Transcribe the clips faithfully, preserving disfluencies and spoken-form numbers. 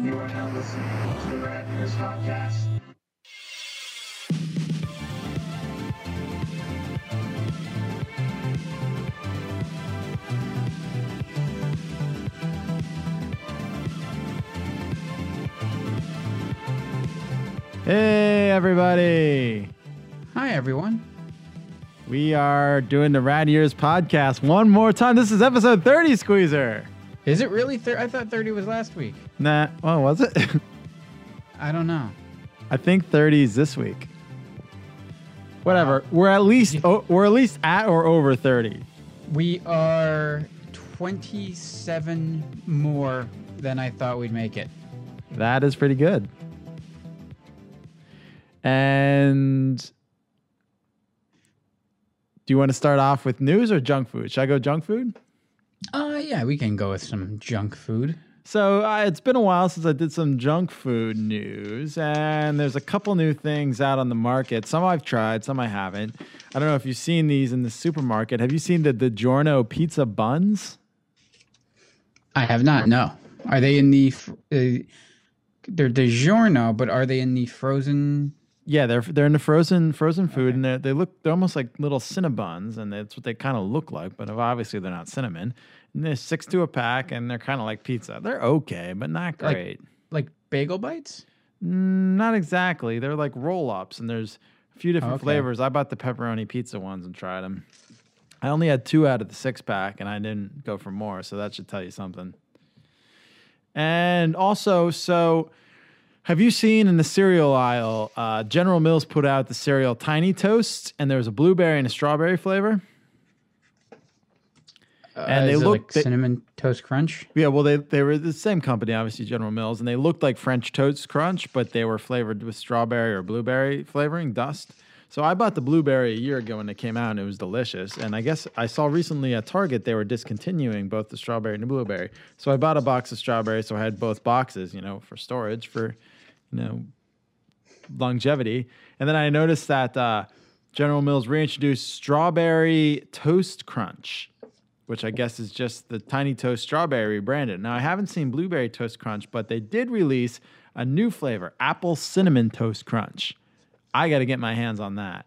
You are now listening to the Radness Podcast. Hey, everybody. Hi, everyone. We are doing the Rad Years podcast one more time. This is episode thirty, Squeezer. Is it really? Thir- I thought thirty was last week. Nah. Oh, was it? I don't know. I think thirty is this week. Whatever. Wow. We're at least oh, we're at least at or over thirty. We are twenty-seven more than I thought we'd make it. That is pretty good. And do you want to start off with news or junk food? Should I go junk food? Uh, yeah, we can go with some junk food. So uh, it's been a while since I did some junk food news, and there's a couple new things out on the market. Some I've tried, some I haven't. I don't know if you've seen these in the supermarket. Have you seen the DiGiorno pizza buns? I have not, no. Are they in the... Uh, they're DiGiorno, but are they in the frozen... Yeah, they're they're in the frozen frozen food, okay. and they look they're almost like little Cinnabons, and that's what they kind of look like. But obviously, they're not cinnamon. And they're six to a pack, and they're kind of like pizza. They're okay, but not great. Like, like bagel bites? Mm, not exactly. They're like roll ups, and there's a few different oh, okay. flavors. I bought the pepperoni pizza ones and tried them. I only had two out of the six pack, and I didn't go for more, so that should tell you something. And also, so. Have you seen in the cereal aisle, uh, General Mills put out the cereal Tiny Toast, and there was a blueberry and a strawberry flavor? Uh, and they is it looked like they, Cinnamon Toast Crunch? Yeah, well, they, they were the same company, obviously, General Mills, and they looked like French Toast Crunch, but they were flavored with strawberry or blueberry flavoring dust. So I bought the blueberry a year ago when it came out, and it was delicious. And I guess I saw recently at Target they were discontinuing both the strawberry and the blueberry. So I bought a box of strawberry, so I had both boxes, you know, for storage, for... you know, longevity. And then I noticed that uh, General Mills reintroduced Strawberry Toast Crunch, which I guess is just the Tiny Toast Strawberry rebranded. Now, I haven't seen Blueberry Toast Crunch, but they did release a new flavor, Apple Cinnamon Toast Crunch. I got to get my hands on that.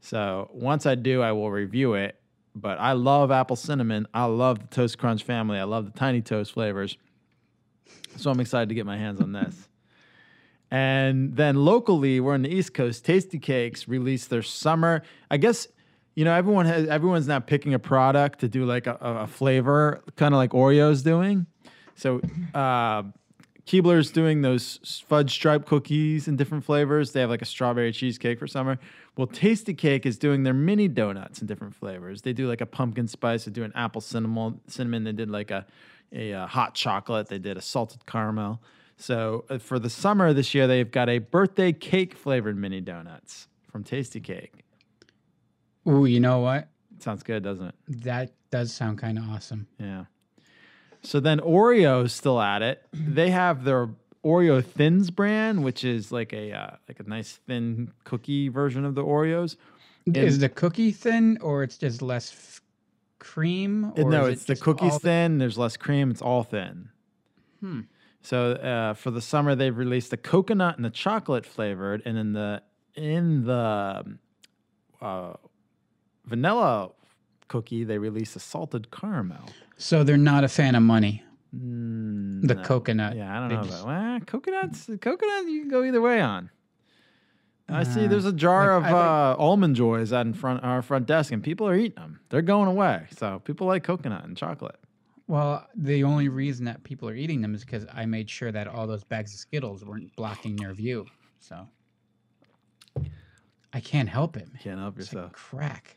So once I do, I will review it. But I love Apple Cinnamon. I love the Toast Crunch family. I love the Tiny Toast flavors. So I'm excited to get my hands on this. And then locally, we're on the East Coast. Tasty Cakes released their summer. I guess, you know, everyone has everyone's now picking a product to do like a, a flavor, kind of like Oreo's doing. So uh, Keebler's doing those fudge stripe cookies in different flavors. They have like a strawberry cheesecake for summer. Well, Tasty Cake is doing their mini donuts in different flavors. They do like a pumpkin spice. They do an apple cinnamon. cinnamon. They did like a, a, a hot chocolate. They did a salted caramel. So uh, for the summer this year, they've got a birthday cake flavored mini donuts from Tasty Cake. Ooh, you know what? It sounds good, doesn't it? That does sound kind of awesome. Yeah. So then Oreo's still at it. They have their Oreo Thins brand, which is like a uh, like a nice thin cookie version of the Oreos. And is the cookie thin, or it's just less f- cream? Or no, is it's it the cookie's thin. Th- there's less cream. It's all thin. Hmm. So uh, for the summer, they've released the coconut and the chocolate flavored, and in the in the uh, vanilla cookie, they released a salted caramel. So they're not a fan of money. Mm, the no. coconut. Yeah, I don't they know just... about well, coconuts. Coconut, you can go either way on. Uh, I see. There's a jar like, of like, uh, Almond Joys out in front our front desk, and people are eating them. They're going away. So people like coconut and chocolate. Well, the only reason that people are eating them is because I made sure that all those bags of Skittles weren't blocking their view. So I can't help it, man. Can't help yourself. It's like crack.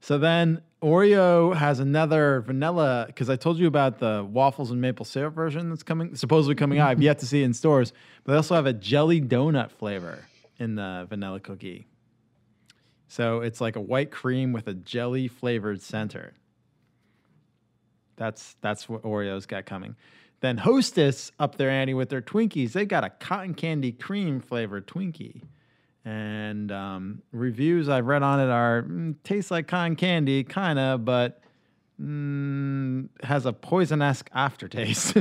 So then Oreo has another vanilla, because I told you about the waffles and maple syrup version that's coming, supposedly coming out. I've yet to see it in stores. But they also have a jelly donut flavor in the vanilla cookie. So it's like a white cream with a jelly flavored center. That's that's what Oreo's got coming. Then Hostess up their ante with their Twinkies. They got a cotton candy cream flavored Twinkie. And um, reviews I've read on it are, mm, tastes like cotton candy, kind of, but mm, has a poison-esque aftertaste.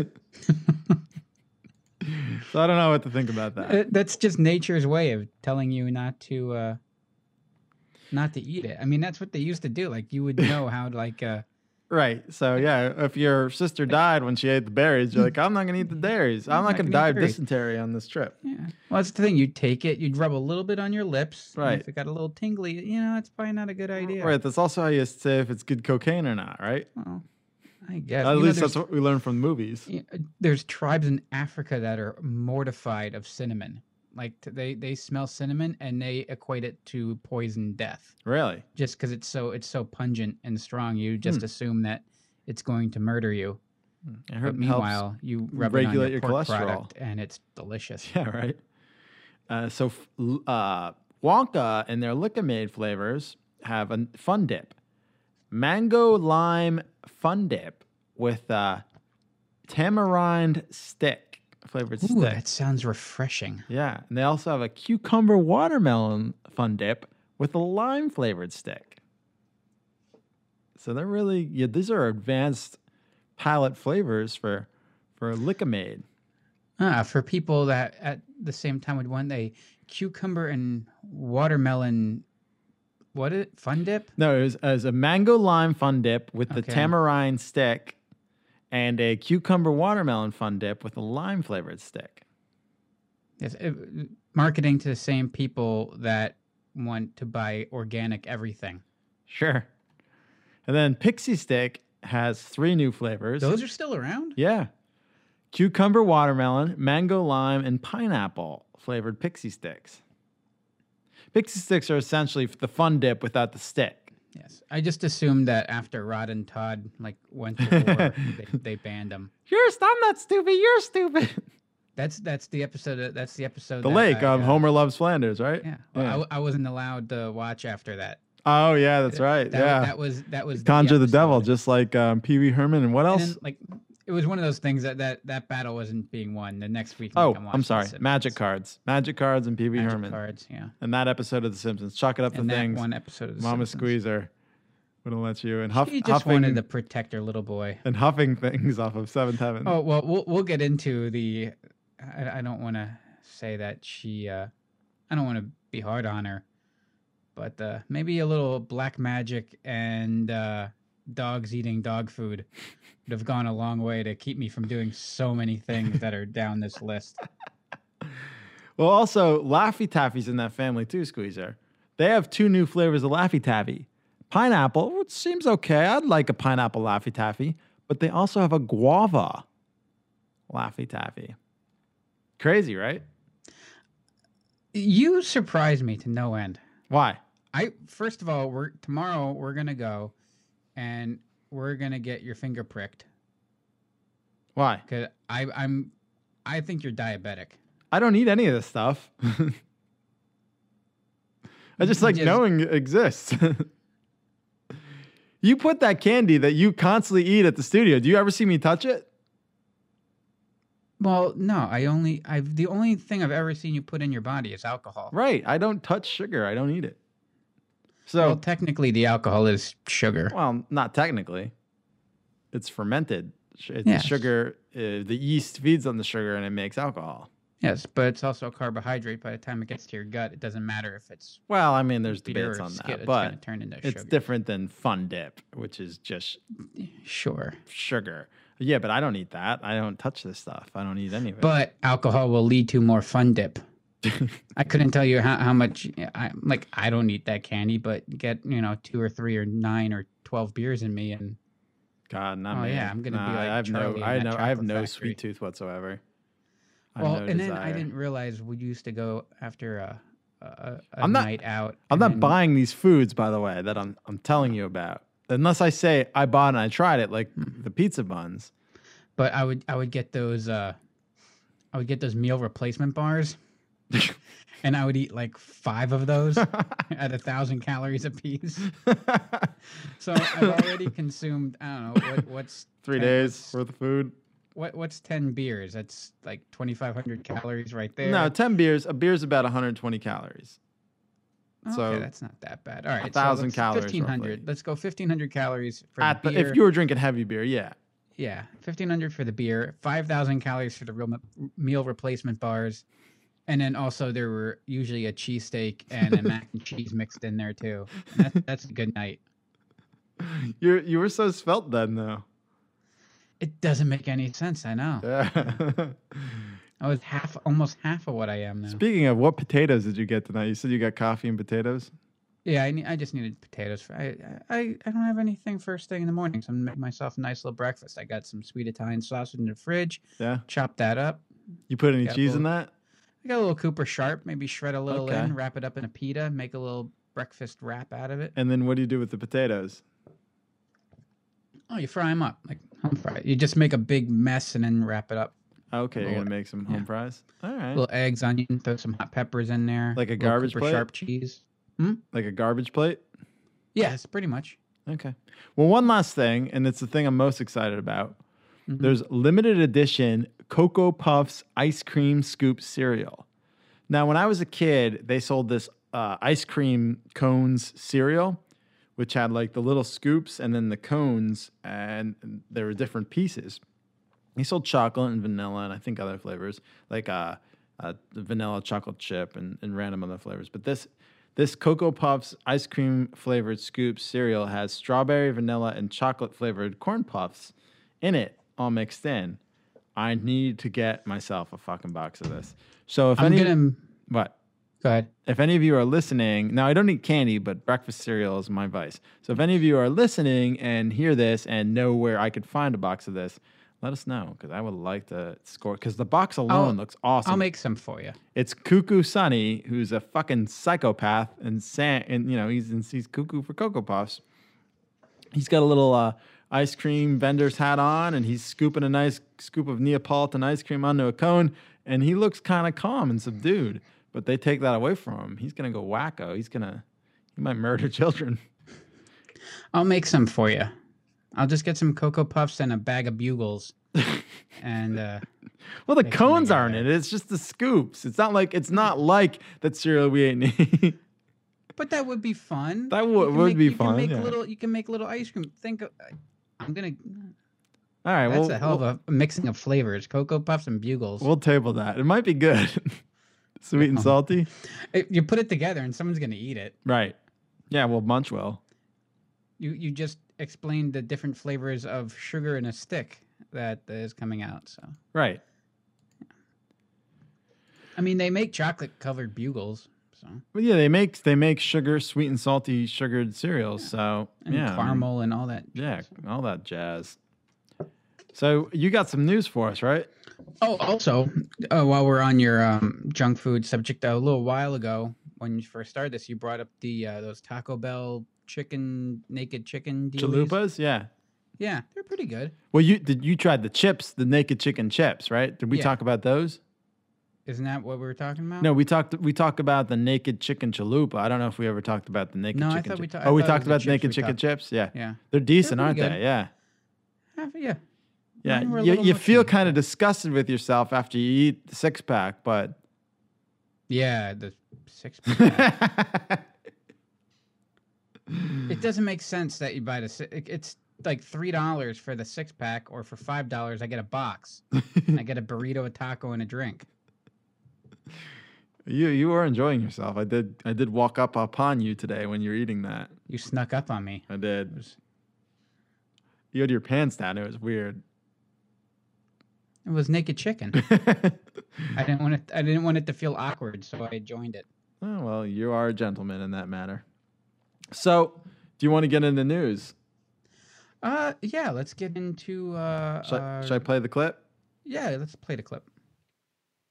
So I don't know what to think about that. That's just nature's way of telling you not to, uh, not to eat it. I mean, that's what they used to do. Like you would know how, like, uh, right. So yeah, if your sister died when she ate the berries, you're like, I'm not gonna eat the berries. I'm, I'm not, not gonna, gonna die of dysentery on this trip. Yeah. Well, that's the thing. You take it. You'd rub a little bit on your lips. Right. And if it got a little tingly, you know, it's probably not a good idea. Right. That's also how you say if it's good cocaine or not. Right. Oh. I guess. At you least know, that's what we learned from movies. You know, there's tribes in Africa that are mortified of cinnamon. Like they, they smell cinnamon and they equate it to poison death. Really? Just because it's so it's so pungent and strong, you just hmm. assume that it's going to murder you. I heard but meanwhile, you rub regulate it on your, your pork cholesterol product and it's delicious. Yeah, right. Uh, so uh, Wonka and their Lickamade flavors have a fun dip. Mango lime fun dip with uh, tamarind stick flavored. Ooh, stick. That sounds refreshing. Yeah, and they also have a cucumber watermelon fun dip with a lime flavored stick. So they're really yeah, these are advanced palate flavors for for Lickamade. Ah, for people that at the same time would want a cucumber and watermelon. What is it? Fun dip? No, it was, it was a mango lime fun dip with okay. the tamarind stick and a cucumber watermelon fun dip with a lime flavored stick. Yes, it, marketing to the same people that want to buy organic everything. Sure. And then Pixie Stick has three new flavors. Those are still around? Yeah. Cucumber watermelon, mango lime, and pineapple flavored Pixie Sticks. Pixie sticks are essentially the fun dip without the stick. Yes. I just assumed that after Rod and Todd like went to war, they, they banned them. You're, I'm not stupid. You're stupid. That's that's the episode. Of, that's the episode. The that lake I, of uh, Homer Loves Flanders, right? Yeah. Well, yeah. I, I wasn't allowed to watch after that. Oh yeah, that's right. That, yeah. That was that was Conjure the, the Devil, just like um, Pee Wee Herman and what else? And then, like it was one of those things that that, that battle wasn't being won. The next week. Oh, I'm, I'm sorry. Magic cards, magic cards, and Pee Wee Herman. Magic cards, yeah. And that episode of The Simpsons. Chalk it up to things. One episode of The Mama Simpsons. Squeezer wouldn't let you. And Huff, she just huffing, wanted to protect her little boy. And huffing things off of Seventh Heaven. Oh well, we'll we'll get into the. I, I don't want to say that she. Uh, I don't want to be hard on her, but uh, maybe a little black magic and. Uh, Dogs eating dog food would have gone a long way to keep me from doing so many things that are down this list. Well, also, Laffy Taffy's in that family too, Squeezer. They have two new flavors of Laffy Taffy. Pineapple, which seems okay. I'd like a pineapple Laffy Taffy. But they also have a guava Laffy Taffy. Crazy, right? You surprised me to no end. Why? I First of all, we're, tomorrow we're going to go. And we're gonna get your finger pricked. Why? Because I, I'm, I think you're diabetic. I don't eat any of this stuff. I just like just, knowing it exists. You put that candy that you constantly eat at the studio. Do you ever see me touch it? Well, no. I only, I've the only thing I've ever seen you put in your body is alcohol. Right. I don't touch sugar. I don't eat it. So, well, technically, the alcohol is sugar. Well, not technically. It's fermented. It's yes. Sugar. Uh, the yeast feeds on the sugar, and it makes alcohol. Yes, but it's also a carbohydrate. By the time it gets to your gut, it doesn't matter if it's... Well, I mean, there's debates on skit, that, it's but turn into it's sugar. Different than Fun Dip, which is just... Sure. Sugar. Yeah, but I don't eat that. I don't touch this stuff. I don't eat any of it. But alcohol will lead to more Fun Dip. I couldn't tell you how, how much I'm like, I don't eat that candy, but get, you know, two or three or nine or twelve beers in me. And God, not oh, me. Yeah, I'm going to nah, be like, I have Charlie no, I know, I have no factory. Sweet tooth whatsoever. Well, no and desire. Then I didn't realize we used to go after a, a, a I'm not, night out. I'm not then, buying these foods, by the way, that I'm, I'm telling you about, unless I say I bought and I tried it like the pizza buns, but I would, I would get those, uh, I would get those meal replacement bars. And I would eat like five of those at a thousand calories apiece. So I've already consumed, I don't know, what, what's three ten, days worth of food. What what's ten beers? That's like twenty five hundred calories right there. No, ten beers. A beer's about one hundred and twenty calories. Okay, so that's not that bad. All right, a thousand so calories. Fifteen hundred. Let's go fifteen hundred calories for at the, beer. If you were drinking heavy beer, yeah. Yeah, fifteen hundred for the beer, five thousand calories for the real meal replacement bars. And then also there were usually a cheesesteak and a mac and cheese mixed in there too. That's, that's a good night. You you were so svelte then though. It doesn't make any sense, I know. Yeah. I was half, almost half of what I am now. Speaking of, what potatoes did you get tonight? You said you got coffee and potatoes? Yeah, I need, I just needed potatoes. For, I, I I don't have anything first thing in the morning, so I'm going to make myself a nice little breakfast. I got some sweet Italian sausage in the fridge. Yeah. Chop that up. You put any got cheese little, in that? I got a little Cooper Sharp, maybe shred a little okay. in, wrap it up in a pita, make a little breakfast wrap out of it. And then what do you do with the potatoes? Oh, you fry them up, like home fry. You just make a big mess and then wrap it up. Okay, you're going to make some home yeah. fries? All right. Little eggs, onion, throw some hot peppers in there. Like a garbage Cooper plate? Sharp cheese. Hmm? Like a garbage plate? Yes, pretty much. Okay. Well, one last thing, and it's the thing I'm most excited about. Mm-hmm. There's limited edition Cocoa Puffs ice cream scoop cereal. Now, when I was a kid, they sold this uh, ice cream cones cereal, which had like the little scoops and then the cones, and there were different pieces. They sold chocolate and vanilla and I think other flavors, like uh, uh, vanilla chocolate chip and, and random other flavors. But this... This Cocoa Puffs ice cream flavored scoop cereal has strawberry, vanilla, and chocolate flavored corn puffs in it, all mixed in. I need to get myself a fucking box of this. So if I'm any gonna, what? Go ahead. If any of you are listening, now I don't eat candy, but breakfast cereal is my vice. So if any of you are listening and hear this and know where I could find a box of this, let us know, because I would like to score. Because the box alone I'll, looks awesome. I'll make some for you. It's Cuckoo Sonny, who's a fucking psychopath, and san- and you know he's he's cuckoo for Cocoa Puffs. He's got a little uh, ice cream vendor's hat on, and he's scooping a nice scoop of Neapolitan ice cream onto a cone, and he looks kind of calm and subdued. But they take that away from him. He's gonna go wacko. He's gonna he might murder children. I'll make some for you. I'll just get some Cocoa Puffs and a bag of Bugles. and uh, Well, the cones aren't in it. It's just the scoops. It's not like it's not like that cereal we ate in E. But that would be fun. That w- would make, be you fun. Can make yeah. little, you can make little ice cream. Think of, I'm going to... All right, That's well, a hell we'll, of a mixing of flavors. Cocoa Puffs and Bugles. We'll table that. It might be good. Sweet and salty. It, you put it together and someone's going to eat it. Right. Yeah, well, munch will. You, you just... Explain the different flavors of sugar in a stick that is coming out. So right. Yeah. I mean, they make chocolate-covered Bugles. So. Well, yeah, they make they make sugar, sweet and salty sugared cereals. Yeah. So and yeah, caramel I mean, and all that. Jazz. Yeah, all that jazz. So you got some news for us, right? Oh, also, uh, while we're on your um, junk food subject, a little while ago when you first started this, you brought up the uh, those Taco Bell. Chicken, naked chicken dealies. Chalupas, yeah, yeah, they're pretty good. Well, you did you tried the chips, the naked chicken chips, right? Did we yeah. talk about those? Isn't that what we were talking about? No, we talked we talked about the naked chicken chalupa. I don't know if we ever talked about the naked. No, chicken I thought we talked. Oh, we talked about the naked chicken talked. chips. Yeah, yeah, they're decent, they're aren't good. they? Yeah, Half, yeah, yeah. You, you feel kind of disgusted with yourself after you eat the six pack, but yeah, the six pack. It doesn't make sense that you buy the. It's like three dollars for the six pack, or for five dollars I get a box, and I get a burrito, a taco, and a drink. You you were enjoying yourself. I did I did walk up upon you today when you were eating that. You snuck up on me. I did. Was, you had your pants down. It was weird. It was naked chicken. I didn't want it. I didn't want it to feel awkward, so I joined it. Oh well, you are a gentleman in that matter. So, do you want to get into news? Uh, yeah, let's get into... Uh, should, I, uh, should I play the clip? Yeah, let's play the clip.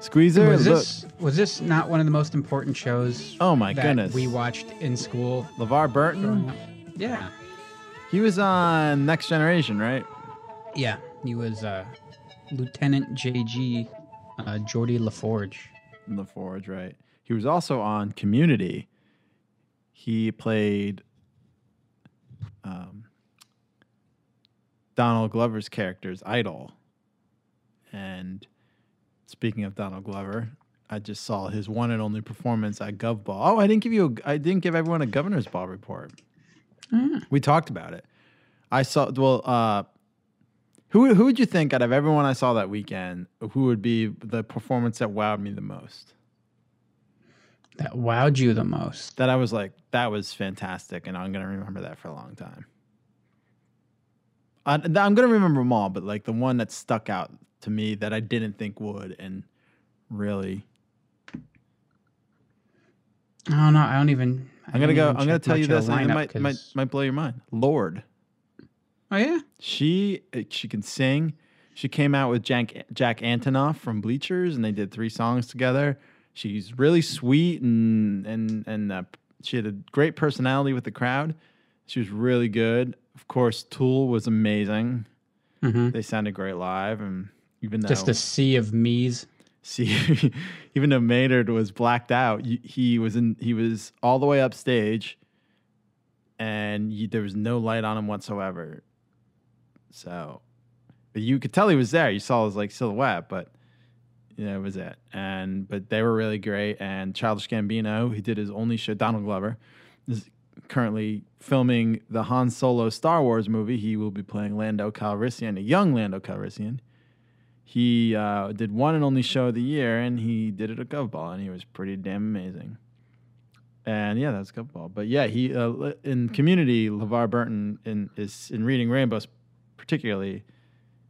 Squeezer. Was this, was this not one of the most important shows? Oh my that goodness! We watched in school. LeVar Burton. Yeah. He was on Next Generation, right? Yeah. He was uh, Lieutenant J G uh, Geordie LaForge. LaForge, right. He was also on Community. He played um, Donald Glover's character's idol. And speaking of Donald Glover, I just saw his one and only performance at Gov Ball. Oh, I didn't give you a, I didn't give everyone a Governor's Ball report. Mm. We talked about it. I saw, well, uh, who who would you think out of everyone I saw that weekend, who would be the performance that wowed me the most? That wowed you the most? That I was like, that was fantastic, and I'm going to remember that for a long time. I, I'm going to remember them all, but like the one that stuck out to me that I didn't think would, and really... I don't know. I don't even. I I'm gonna go. I'm gonna tell you this. It might, might might blow your mind. Lorde. Oh yeah. She she can sing. She came out with Jack Jack Antonoff from Bleachers, and they did three songs together. She's really sweet, and and and uh, she had a great personality with the crowd. She was really good. Of course, Tool was amazing. Mm-hmm. They sounded great live, and even though just a sea of me's. See, even though Maynard was blacked out, he was in. He was all the way upstage, and you, there was no light on him whatsoever. So, but you could tell he was there. You saw his like silhouette, but you know it was it. And but they were really great. And Childish Gambino, he did his only show. Donald Glover is currently filming the Han Solo Star Wars movie. He will be playing Lando Calrissian, a young Lando Calrissian. He uh, did one and only show of the year, and he did it at Gov Ball, and he was pretty damn amazing. And yeah, that's Gov Ball. But yeah, he uh, in Community, LeVar Burton in is in Reading Rainbow, particularly,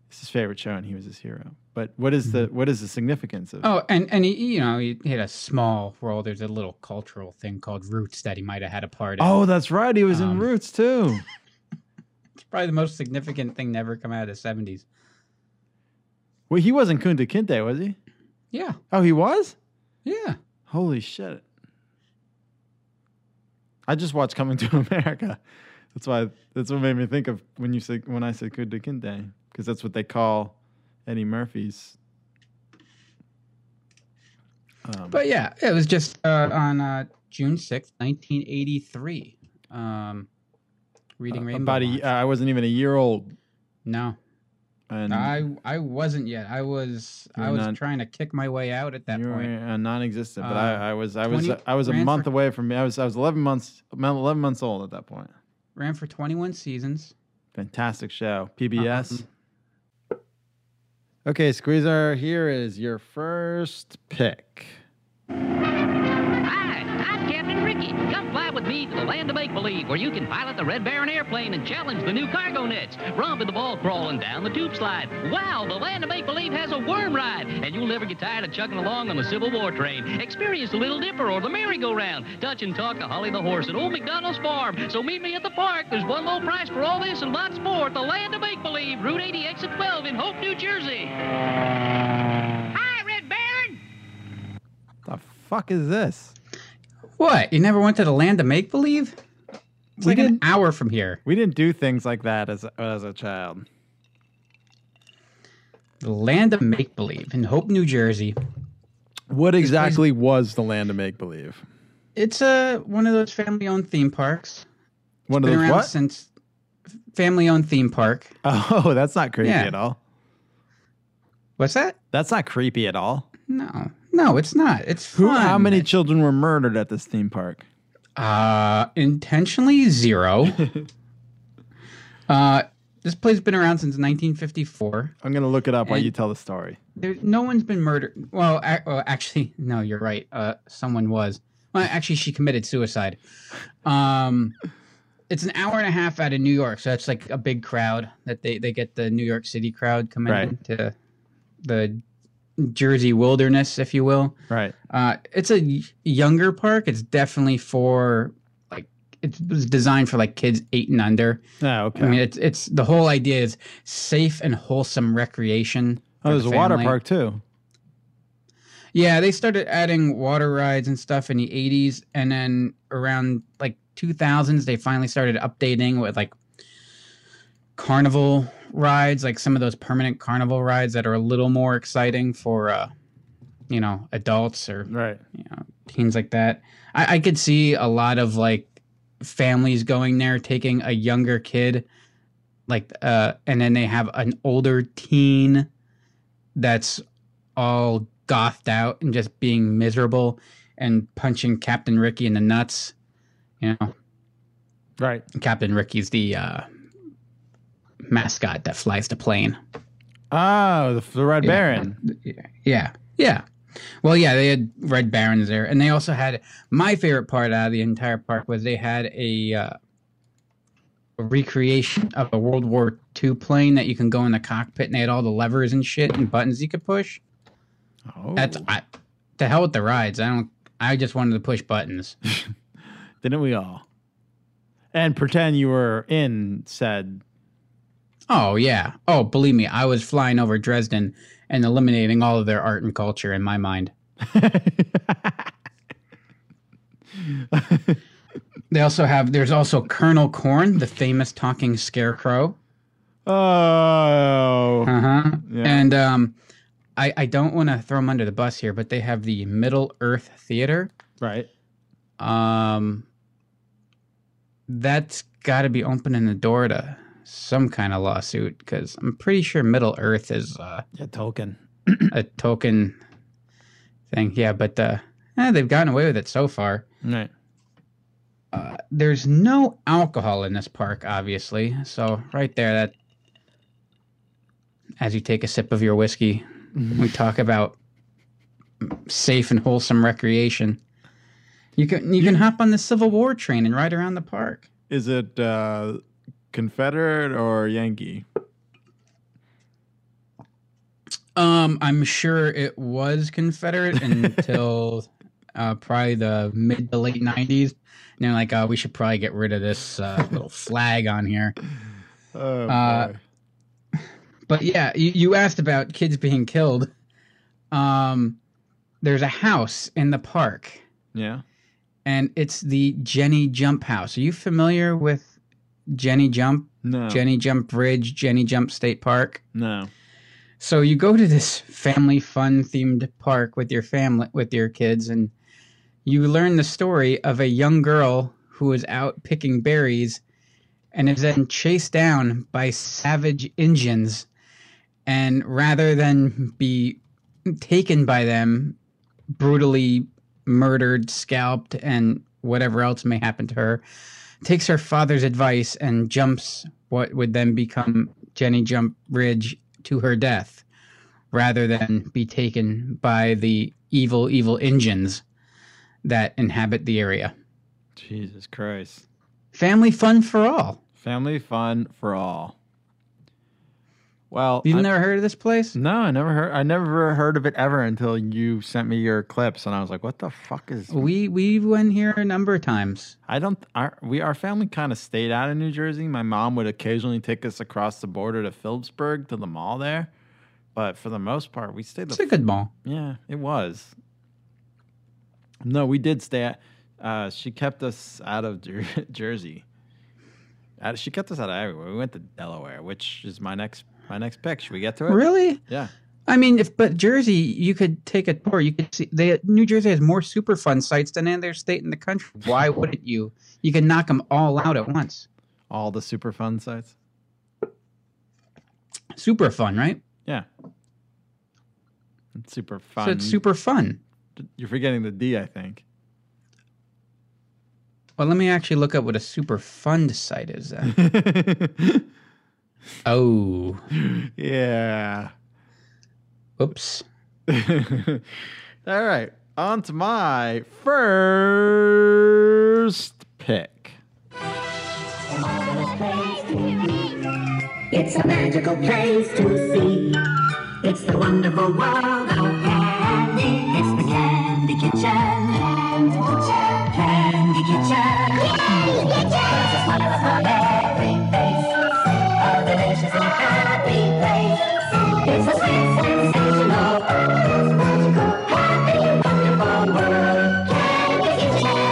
it's his favorite show, and he was his hero. But what is the what is the significance of? Oh, and and he, you know, he had a small role. There's a little cultural thing called Roots that he might have had a part in. Oh, that's right, he was um, in Roots too. It's probably the most significant thing to ever come out of the seventies. Well, he wasn't Kunta Kinte, was he? Yeah. Oh, he was? Yeah. Holy shit. I just watched Coming to America. That's why. That's what made me think of when you said when I said Kunta Kinte, because that's what they call Eddie Murphy's. Um, but yeah, it was just uh, on uh, June sixth, nineteen eighty-three. Um, Reading uh, Rainbow. About a, uh, I wasn't even a year old. No. And I I wasn't yet. I was I was non, trying to kick my way out at that you point. You were non-existent, but uh, I, I was I was I was a month for, away from me. I was I was eleven months eleven months old at that point. Ran for twenty-one seasons. Fantastic show, P B S. Uh-huh. Okay, Squeezer, here is your first pick. Come fly with me to the land of make-believe, where you can pilot the Red Baron airplane and challenge the new cargo nets. Romp in the ball crawl and down the tube slide. Wow, the land of make-believe has a worm ride, and you'll never get tired of chugging along on the Civil War train. Experience the Little Dipper or the merry-go-round. Touch and talk to Holly the horse at old McDonald's farm. So meet me at the park. There's one low price for all this and lots more at the land of make-believe, Route eighty, Exit twelve in Hope, New Jersey. Hi, Red Baron! What the fuck is this? What? You never went to the land of make-believe? It's like an hour from here. We didn't do things like that as, as a child. The land of make-believe in Hope, New Jersey. What exactly was the land of make-believe? It's uh, one of those family-owned theme parks. It's one of those what? Since family-owned theme park. Oh, that's not creepy yeah. at all. What's that? That's not creepy at all. No. No, it's not. It's fun. Who, how many children were murdered at this theme park? Uh, intentionally zero. uh, this place has been around since nineteen fifty-four. I'm going to look it up while you tell the story. There, no one's been murdered. Well, ac well, actually, no, you're right. Uh, someone was. Well, actually, she committed suicide. Um, it's an hour and a half out of New York, so that's like a big crowd. That They, they get the New York City crowd coming right. to the... Jersey wilderness, if you will. Right. Uh, it's a younger park. It's definitely for like it was designed for like kids eight and under. Oh, okay. I mean, it's it's the whole idea is safe and wholesome recreation. Oh, there's a water park too. Yeah, they started adding water rides and stuff in the eighties, and then around like two thousands, they finally started updating with like carnival rides, like some of those permanent carnival rides that are a little more exciting for, uh, you know, adults or right. you know, teens like that. I, I could see a lot of like families going there, taking a younger kid, like, uh, and then they have an older teen that's all gothed out and just being miserable and punching Captain Ricky in the nuts, you know? Right. Captain Ricky's the uh, mascot that flies the plane. Oh, the, the Red yeah. Baron. Yeah. Yeah. Yeah. Well, yeah, they had Red Barons there. And they also had, my favorite part out of the entire park was they had a, uh, a recreation of a World War Two plane that you can go in the cockpit, and they had all the levers and shit and buttons you could push. Oh. That's, I, to hell with the rides. I don't, I just wanted to push buttons. Didn't we all? And pretend you were in said. Oh, yeah. Oh, believe me, I was flying over Dresden and eliminating all of their art and culture in my mind. They also have, there's also Colonel Korn, the famous talking scarecrow. Oh. Uh-huh. Yeah. And um, I, I don't want to throw them under the bus here, but they have the Middle Earth Theater. Right. Um, that's got to be opening the door to some kind of lawsuit, because I'm pretty sure Middle Earth is uh, a token, a token thing. Yeah, but uh, eh, they've gotten away with it so far. Right. Uh, there's no alcohol in this park, obviously. So right there, that as you take a sip of your whiskey, mm-hmm. we talk about safe and wholesome recreation. You can you, you can hop on the Civil War train and ride around the park. Is it? Uh... Confederate or Yankee? Um, I'm sure it was Confederate until uh, probably the mid to late nineties. And they're like, oh, we should probably get rid of this uh, little flag on here. Oh, uh, but yeah, you, you asked about kids being killed. Um, there's a house in the park. Yeah. And it's the Jenny Jump House. Are you familiar with Jenny Jump? No. Jenny Jump Bridge, Jenny Jump State Park? No. So you go to this family fun themed park with your family, with your kids, and you learn the story of a young girl who was out picking berries and is then chased down by savage Indians, and rather than be taken by them, brutally murdered, scalped, and whatever else may happen to her, takes her father's advice and jumps what would then become Jenny Jump Ridge to her death, rather than be taken by the evil, evil engines that inhabit the area. Jesus Christ. Family fun for all. Family fun for all. Well, you've I, never heard of this place? No, I never heard. I never heard of it ever until you sent me your clips, and I was like, "What the fuck is?" We we went here a number of times. I don't. Our we our family kind of stayed out of New Jersey. My mom would occasionally take us across the border to Phillipsburg to the mall there, but for the most part, we stayed. The, it's a good mall. Yeah, it was. No, we did stay at. Uh, she kept us out of Jer- Jersey. Uh, she kept us out of everywhere. We went to Delaware, which is my next. My next pick. Should we get to it? Really? Yeah. I mean, if but Jersey, you could take a tour. You could see they New Jersey has more Superfund sites than any other state in the country. Why wouldn't you? You can knock them all out at once. All the Superfund sites. Superfund, right? Yeah. It's super fun. So it's super fun. You're forgetting the D, I think. Well, let me actually look up what a Superfund site is then. Oh. Yeah. Oops. All right. On to my first pick. It's a magical place to see. It's the wonderful world of candy. It's the Candy Kitchen. Candy Kitchen. Candy Kitchen. Candy Kitchen. There's a smile upon every face. It's a happy place. It's a sweet, sensational, always magical, happy, wonderful world.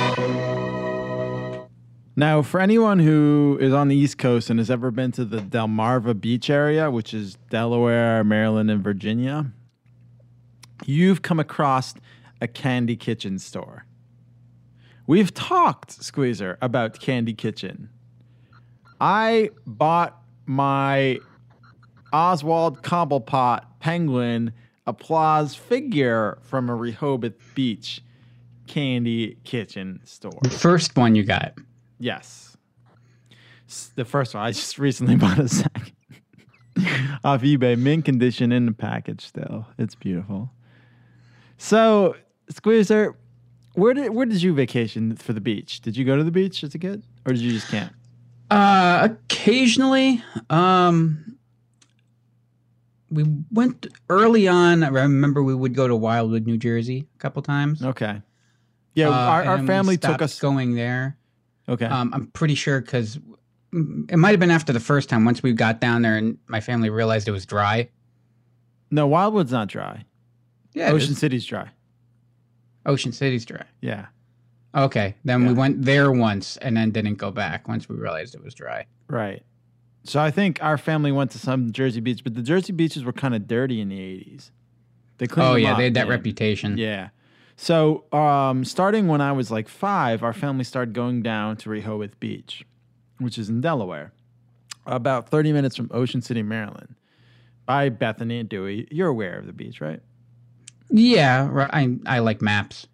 Candy Kitchen. Now, for anyone who is on the East Coast and has ever been to the Delmarva Beach area, which is Delaware, Maryland, and Virginia, you've come across a Candy Kitchen store. We've talked, Squeezer, about Candy Kitchen. I bought my Oswald Cobblepot Penguin applause figure from a Rehoboth Beach Candy Kitchen store. The first one you got. Yes. The first one. I just recently bought a second off eBay. Mint condition in the package still. It's beautiful. So, Squeezer, where did where did you vacation for the beach? Did you go to the beach as a kid? Or did you just camp? Uh, occasionally. Um, we went early on. I remember we would go to Wildwood, New Jersey a couple times. Okay. Yeah, uh, our, our family took us going there. Okay. Um, I'm pretty sure because it might have been after the first time once we got down there and my family realized it was dry. No, Wildwood's not dry. Yeah. Ocean City's dry. Ocean City's dry. Yeah. Okay. Then yeah. we went there once and then didn't go back once we realized it was dry. Right. So I think our family went to some Jersey Beach, but the Jersey beaches were kind of dirty in the eighties. They cleaned them up. Oh, yeah. They had that reputation. Yeah. So um, starting when I was like five, our family started going down to Rehoboth Beach, which is in Delaware, about thirty minutes from Ocean City, Maryland. By Bethany and Dewey. You're aware of the beach, right? Yeah, right. I, I like maps.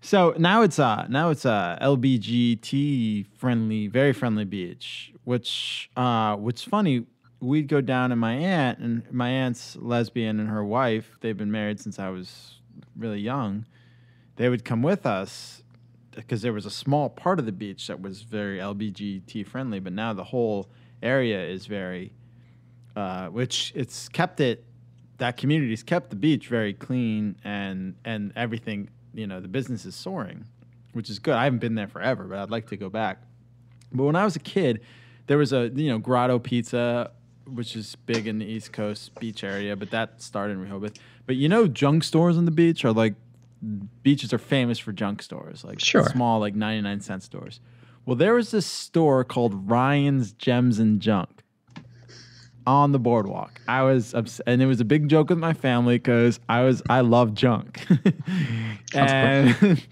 So now it's a, now it's a L B G T friendly, very friendly beach, which uh, what's funny, we'd go down and my aunt, and my aunt's lesbian and her wife, they've been married since I was really young, they would come with us because there was a small part of the beach that was very L B G T friendly, but now the whole area is very, uh, which it's kept it, that community's kept the beach very clean and and everything, you know, the business is soaring, which is good. I haven't been there forever, but I'd like to go back. But when I was a kid, there was a, you know, Grotto Pizza, which is big in the East Coast beach area, but that started in Rehoboth. But you know, junk stores on the beach are like, beaches are famous for junk stores, like sure. small, like ninety-nine cent stores. Well, there was this store called Ryan's Gems and Junk on the boardwalk. I was obs- and it was a big joke with my family because I was I love junk. And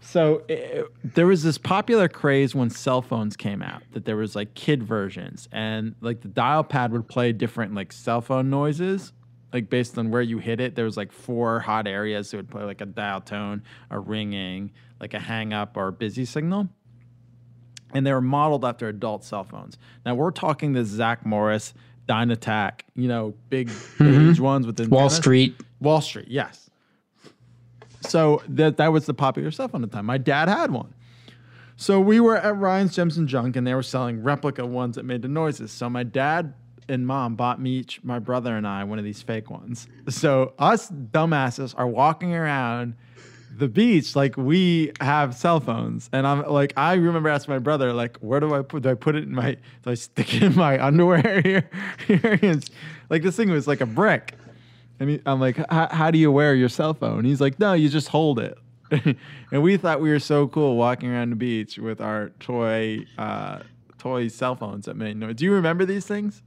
so it, there was this popular craze when cell phones came out that there was like kid versions, and like the dial pad would play different like cell phone noises, like based on where you hit it. There was like four hot areas, so it would play like a dial tone, a ringing, like a hang up or a busy signal. And they were modeled after adult cell phones. Now we're talking the Zach Morris, Dynatac, you know, big, mm-hmm. huge ones with the Wall tennis. Street. Wall Street, yes. So that that was the popular stuff on the time. My dad had one. So we were at Ryan's Gems and Junk, and they were selling replica ones that made the noises. So my dad and mom bought me, each, my brother and I, one of these fake ones. So us dumbasses are walking around the beach like we have cell phones, and I'm like, I remember asking my brother, like, where do I put? Do I put it in my? Do I stick it in my underwear here? Like this thing was like a brick, and he, I'm like, how do you wear your cell phone? And he's like, no, you just hold it. And we thought we were so cool walking around the beach with our toy, uh, toy cell phones that made noise. Do you remember these things?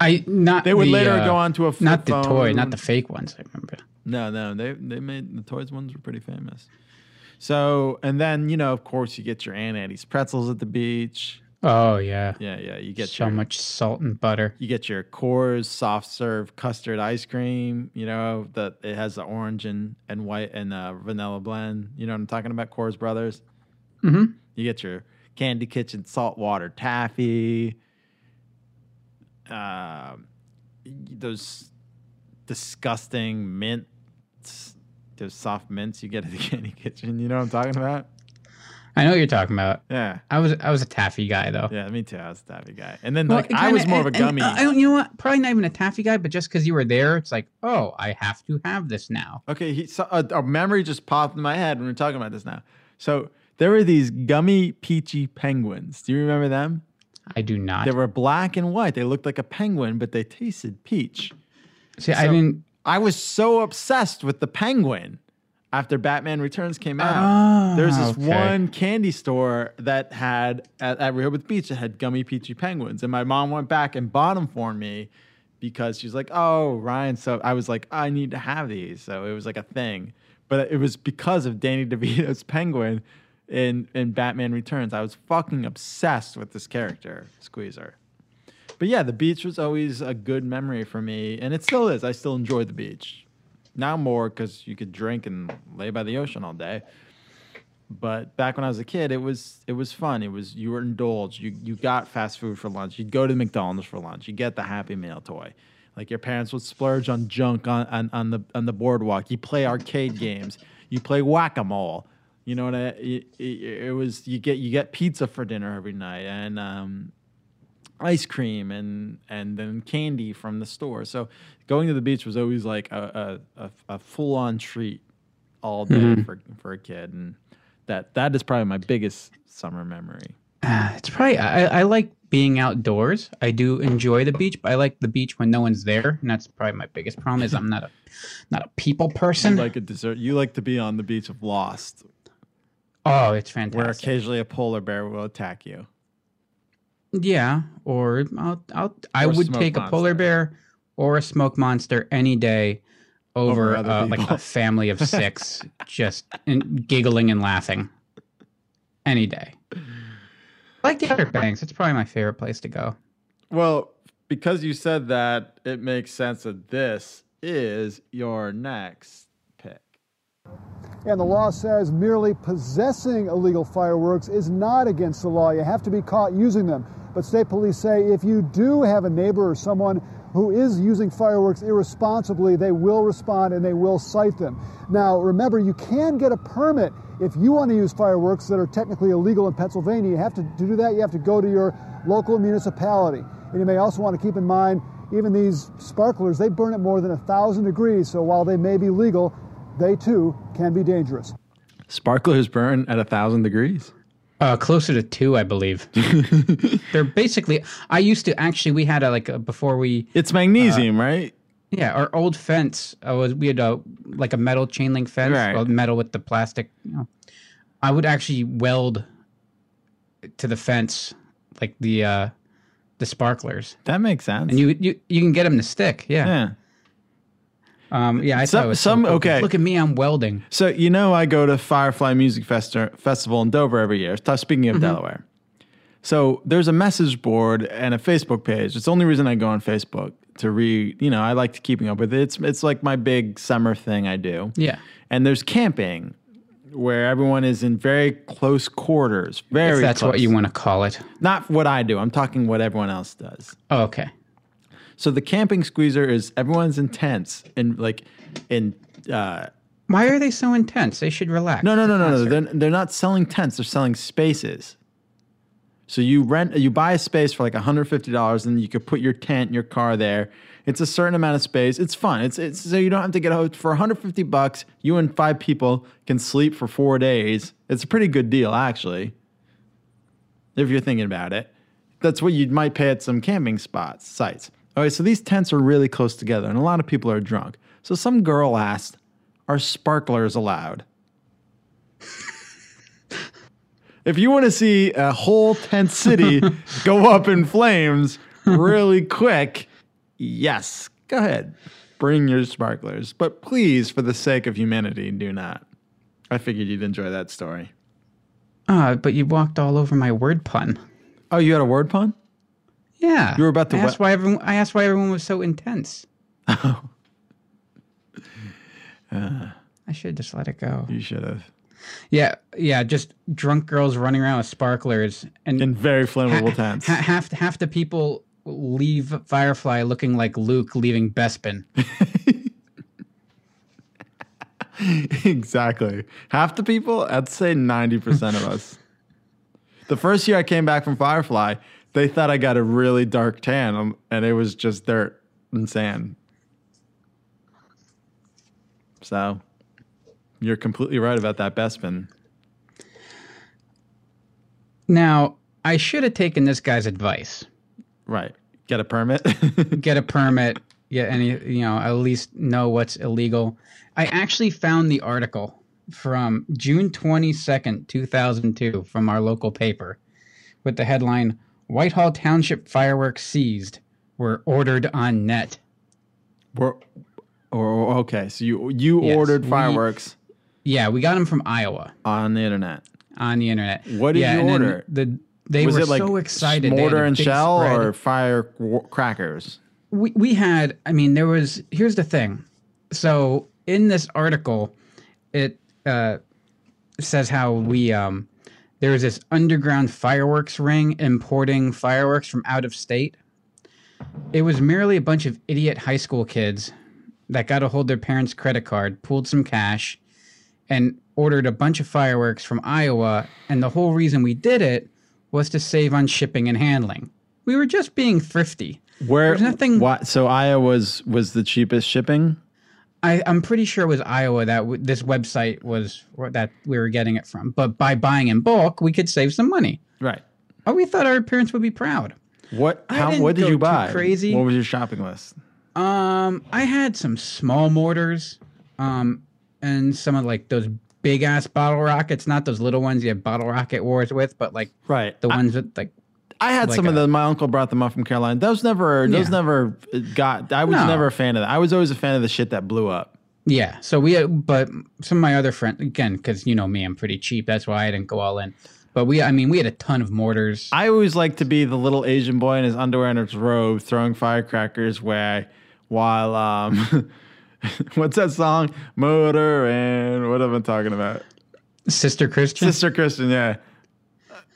I not. They would the, later uh, go on to a flip not the phone. Toy, not the fake ones. I remember. No, no, they they made the toys ones were pretty famous. So, and then, you know, of course, you get your Aunt Eddie's pretzels at the beach. Oh yeah, yeah, yeah. You get so your, much salt and butter. You get your Coors soft serve custard ice cream. You know that it has the orange and, and white and uh, vanilla blend. You know what I'm talking about, Coors Brothers. Mm-hmm. You get your Candy Kitchen saltwater taffy. Uh, those disgusting mint. Those soft mints you get at the Candy Kitchen. You know what I'm talking about? I know what you're talking about. Yeah. I was I was a taffy guy, though. Yeah, me too. I was a taffy guy. And then well, like, kinda, I was more and, of a gummy. And, uh, I don't, you know what? Probably not even a taffy guy, but just because you were there, it's like, oh, I have to have this now. Okay, he, so, a, a memory just popped in my head when we were talking about this now. So there were these gummy peachy penguins. Do you remember them? I do not. They were black and white. They looked like a penguin, but they tasted peach. See, so, I didn't... I was so obsessed with the penguin. after Batman Returns came out, oh, there's this okay. one candy store that had, at, at Rehoboth Beach, that had gummy peachy penguins. And my mom went back and bought them for me because she's like, oh, Ryan. So I was like, I need to have these. So it was like a thing. But it was because of Danny DeVito's penguin in, in Batman Returns. I was fucking obsessed with this character, Squeezer. But yeah, the beach was always a good memory for me. And it still is. I still enjoy the beach. Now more because you could drink and lay by the ocean all day. But back when I was a kid, it was it was fun. It was you were indulged. You you got fast food for lunch. You'd go to McDonald's for lunch. You get the Happy Meal toy. Like your parents would splurge on junk on, on, on the on the boardwalk. You play arcade games. You play whack-a-mole. You know what I? It, it, it was you get you get pizza for dinner every night and um, ice cream and and then candy from the store. So going to the beach was always like a a, a full-on treat all day mm-hmm. for for a kid, and that that is probably my biggest summer memory. Uh, it's probably I, I like being outdoors. I do enjoy the beach, but I like the beach when no one's there, and that's probably my biggest problem is I'm not a not a people person. You like a dessert. You like to be on the beach of Lost. Oh, it's fantastic. Where occasionally a polar bear will attack you. Yeah, or I'll, I'll, I or would take monster. a polar bear or a smoke monster any day over, over uh, like a family of six just in, giggling and laughing any day. Like the Outer Banks, it's probably my favorite place to go. Well, because you said that, it makes sense that this is your next pick. And the law says merely possessing illegal fireworks is not against the law. You have to be caught using them. But state police say if you do have a neighbor or someone who is using fireworks irresponsibly, they will respond and they will cite them. Now, remember, you can get a permit if you want to use fireworks that are technically illegal in Pennsylvania. You have to, to do that, you have to go to your local municipality. And you may also want to keep in mind, even these sparklers, they burn at more than one thousand degrees. So while they may be legal, they too can be dangerous. Sparklers burn at a thousand degrees. Uh, closer to two, I believe. They're basically. I used to actually. We had a like a, before we. It's magnesium, uh, right? Yeah, our old fence. I was we had a like a metal chain link fence, right. metal with the plastic. You know, I would actually weld to the fence like the uh, the sparklers. That makes sense. And you you you can get them to stick. Yeah. Yeah. Um, yeah, I some, thought it was some, some okay. Look at me, I'm welding. So you know, I go to Firefly Music Festi- Festival in Dover every year. Speaking of mm-hmm. Delaware, so there's a message board and a Facebook page. It's the only reason I go on Facebook to read. You know, I like to keeping up with it. It's it's like my big summer thing I do. Yeah, and there's camping where everyone is in very close quarters. Very. If that's close. What you want to call it. Not what I do. I'm talking what everyone else does. Oh, okay. So the camping squeezer is everyone's intense and like in. Uh, Why are they so intense? They should relax. No, no, no, no, no. They're they're not selling tents. They're selling spaces. So you rent, you buy a space for like one hundred fifty dollars, and you could put your tent, your car there. It's a certain amount of space. It's fun. It's it's so you don't have to get out for one hundred fifty bucks. You and five people can sleep for four days. It's a pretty good deal, actually. If you're thinking about it, that's what you might pay at some camping spots sites. Okay, so these tents are really close together, and a lot of people are drunk. So some girl asked, are sparklers allowed? If you want to see a whole tent city go up in flames really quick, yes, go ahead. Bring your sparklers. But please, for the sake of humanity, do not. I figured you'd enjoy that story. Ah, uh, but you walked all over my word pun. Oh, you had a word pun? Yeah, you were about to. I asked, why everyone, I asked why everyone was so intense. Oh, uh, I should just let it go. You should have. Yeah, yeah, just drunk girls running around with sparklers and in very flammable ha- tents. Ha- half half the people leave Firefly looking like Luke leaving Bespin. Exactly, half the people. I'd say ninety percent of us. The first year I came back from Firefly. They thought I got a really dark tan, and it was just dirt and sand. So, you're completely right about that, Bespin. Now, I should have taken this guy's advice. Right. Get a permit. Get a permit. Get any, you know, at least know what's illegal. I actually found the article from June twenty-second, two thousand two, from our local paper with the headline, Whitehall Township Fireworks Seized Were Ordered on Net. We're, or, okay, so you, you yes, ordered fireworks. We, yeah, we got them from Iowa. On the internet. On the internet. What did yeah, you order? The, they was were it like so excited. Mortar and shell spread. Or firecrackers? We, we had, I mean, there was, here's the thing. So in this article, it uh, says how we, um, there was this underground fireworks ring importing fireworks from out of state. It was merely a bunch of idiot high school kids that got a hold of their parents' credit card, pooled some cash, and ordered a bunch of fireworks from Iowa. And the whole reason we did it was to save on shipping and handling. We were just being thrifty. Where, There's nothing. What, so Iowa's was the cheapest shipping? I, I'm pretty sure it was Iowa that w this website was that we were getting it from. But by buying in bulk, we could save some money. Right. Oh, we thought our parents would be proud. What? How? What did you buy? Crazy. What was your shopping list? Um, I had some small mortars, um, and some of like those big ass bottle rockets. Not those little ones you have bottle rocket wars with, but like right the I, ones with like. I had like some a, of them. My uncle brought them up from Carolina. Those never, yeah. those never got. I was no. never a fan of that. I was always a fan of the shit that blew up. Yeah. So we, but some of my other friends again, because you know me, I'm pretty cheap. That's why I didn't go all in. But we, I mean, we had a ton of mortars. I always like to be the little Asian boy in his underwear and his robe throwing firecrackers where, while, um, what's that song? Motor and what have I been talking about? Sister Christian? Sister Christian, yeah.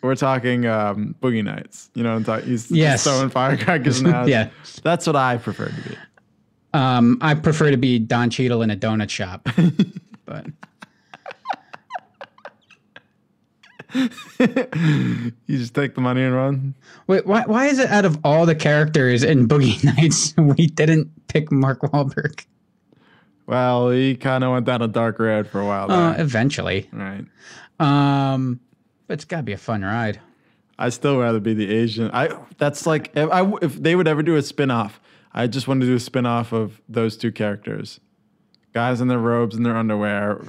We're talking um, Boogie Nights. You know what I'm talking? He's, yes. he's throwing firecrackers now. Yeah. That's what I prefer to be. Um, I prefer to be Don Cheadle in a donut shop. But... you just take the money and run. Wait, why? Why is it out of all the characters in Boogie Nights we didn't pick Mark Wahlberg? Well, he kind of went down a dark road for a while. Uh, eventually, right? Um, but it's got to be a fun ride. I'd still rather be the Asian. I. That's like if, I, if they would ever do a spin-off, I just want to do a spin-off of those two characters, guys in their robes and their underwear.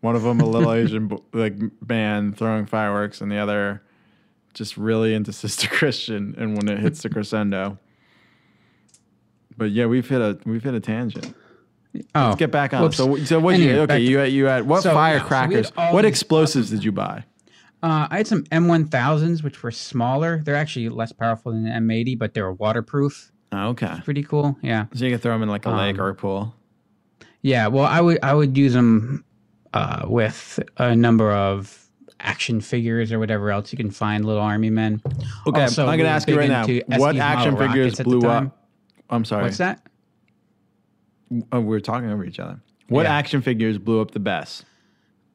One of them a little Asian like man throwing fireworks, and the other just really into Sister Christian. And when it hits the crescendo, but yeah, we've hit a we've hit a tangent. Oh, let's get back on. Whoops. So so what anyway, you okay? You had you had what so, firecrackers? So what explosives did you buy? Uh, I had some M one thousands, which were smaller. They're actually less powerful than the M eighty, but they were waterproof. Oh, okay, pretty cool. Yeah, so you could throw them in like a um, lake or a pool. Yeah, well, I would I would use them. Uh, with a number of action figures or whatever else you can find, little army men. Okay, also, I'm going to ask you right now, what action figures blew up? I'm sorry. What's that? Oh, we're talking over each other. What yeah. action figures blew up the best?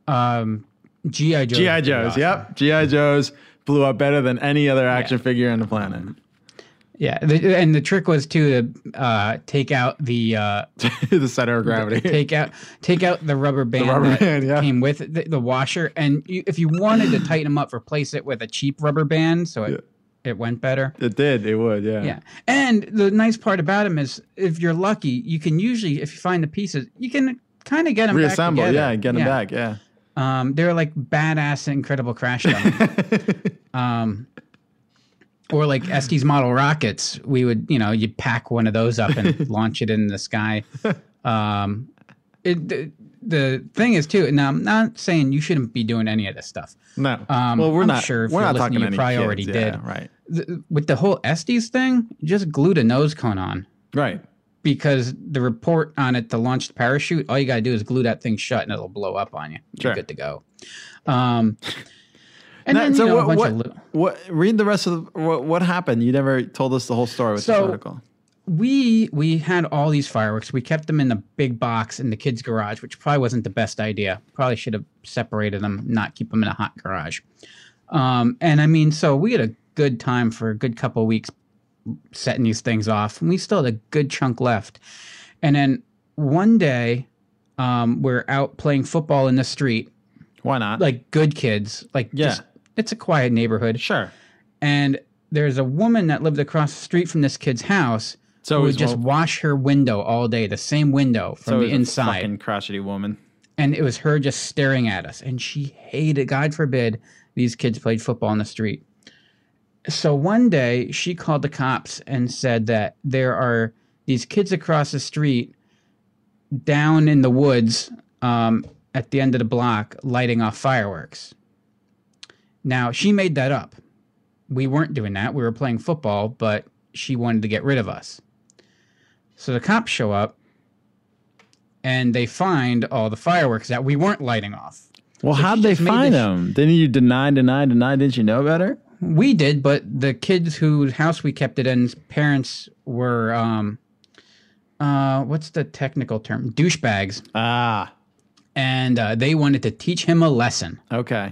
Um, G I Joes. G I Joes, yep. G I Joes blew up better than any other action yeah. figure on the planet. Yeah, the, and the trick was too, to uh, take out the uh, the center of gravity. Take out, take out the rubber band the rubber that band, yeah. came with it, the, the washer, and you, if you wanted to tighten them up, replace it with a cheap rubber band, so it yeah. it went better. It did. It would. Yeah. Yeah. And the nice part about them is, if you're lucky, you can usually, if you find the pieces, you can kind of get them reassemble. Back yeah, get them yeah. back. Yeah. Um, they're like badass, incredible crash dummies. um. Or like Estes model rockets, we would, you know, you pack one of those up and launch it in the sky. Um, it, the, the thing is, too, and I'm not saying you shouldn't be doing any of this stuff. No. Um, well, we're I'm not sure. If we're you're not talking about any kids. Yeah, did. Right. The, with the whole Estes thing, just glued a nose cone on. Right. Because the report on it to launch the parachute, all you got to do is glue that thing shut and it'll blow up on you. Sure. You're good to go. Um, And now, then, so you know, what, a bunch what, of what? Read the rest of the, what, what happened. You never told us the whole story with so this article. We we had all these fireworks. We kept them in the big box in the kids' garage, which probably wasn't the best idea. Probably should have separated them, not keep them in a hot garage. Um, and I mean, so we had a good time for a good couple of weeks setting these things off, and we still had a good chunk left. And then one day, um, we're out playing football in the street. Why not? Like good kids, like yeah. just. It's a quiet neighborhood. Sure. And there's a woman that lived across the street from this kid's house so who would just well, wash her window all day, the same window from so the inside. A fucking crotchety woman. And it was her just staring at us. And she hated, God forbid, these kids played football on the street. So one day she called the cops and said that there are these kids across the street down in the woods um, at the end of the block lighting off fireworks. Now, she made that up. We weren't doing that. We were playing football, but she wanted to get rid of us. So the cops show up, and they find all the fireworks that we weren't lighting off. Well, so how'd they find them? Didn't you deny, deny, deny? Didn't you know better? We did, but the kids whose house we kept it in's parents were, um, uh, what's the technical term? Douchebags. Ah. And uh, they wanted to teach him a lesson. Okay.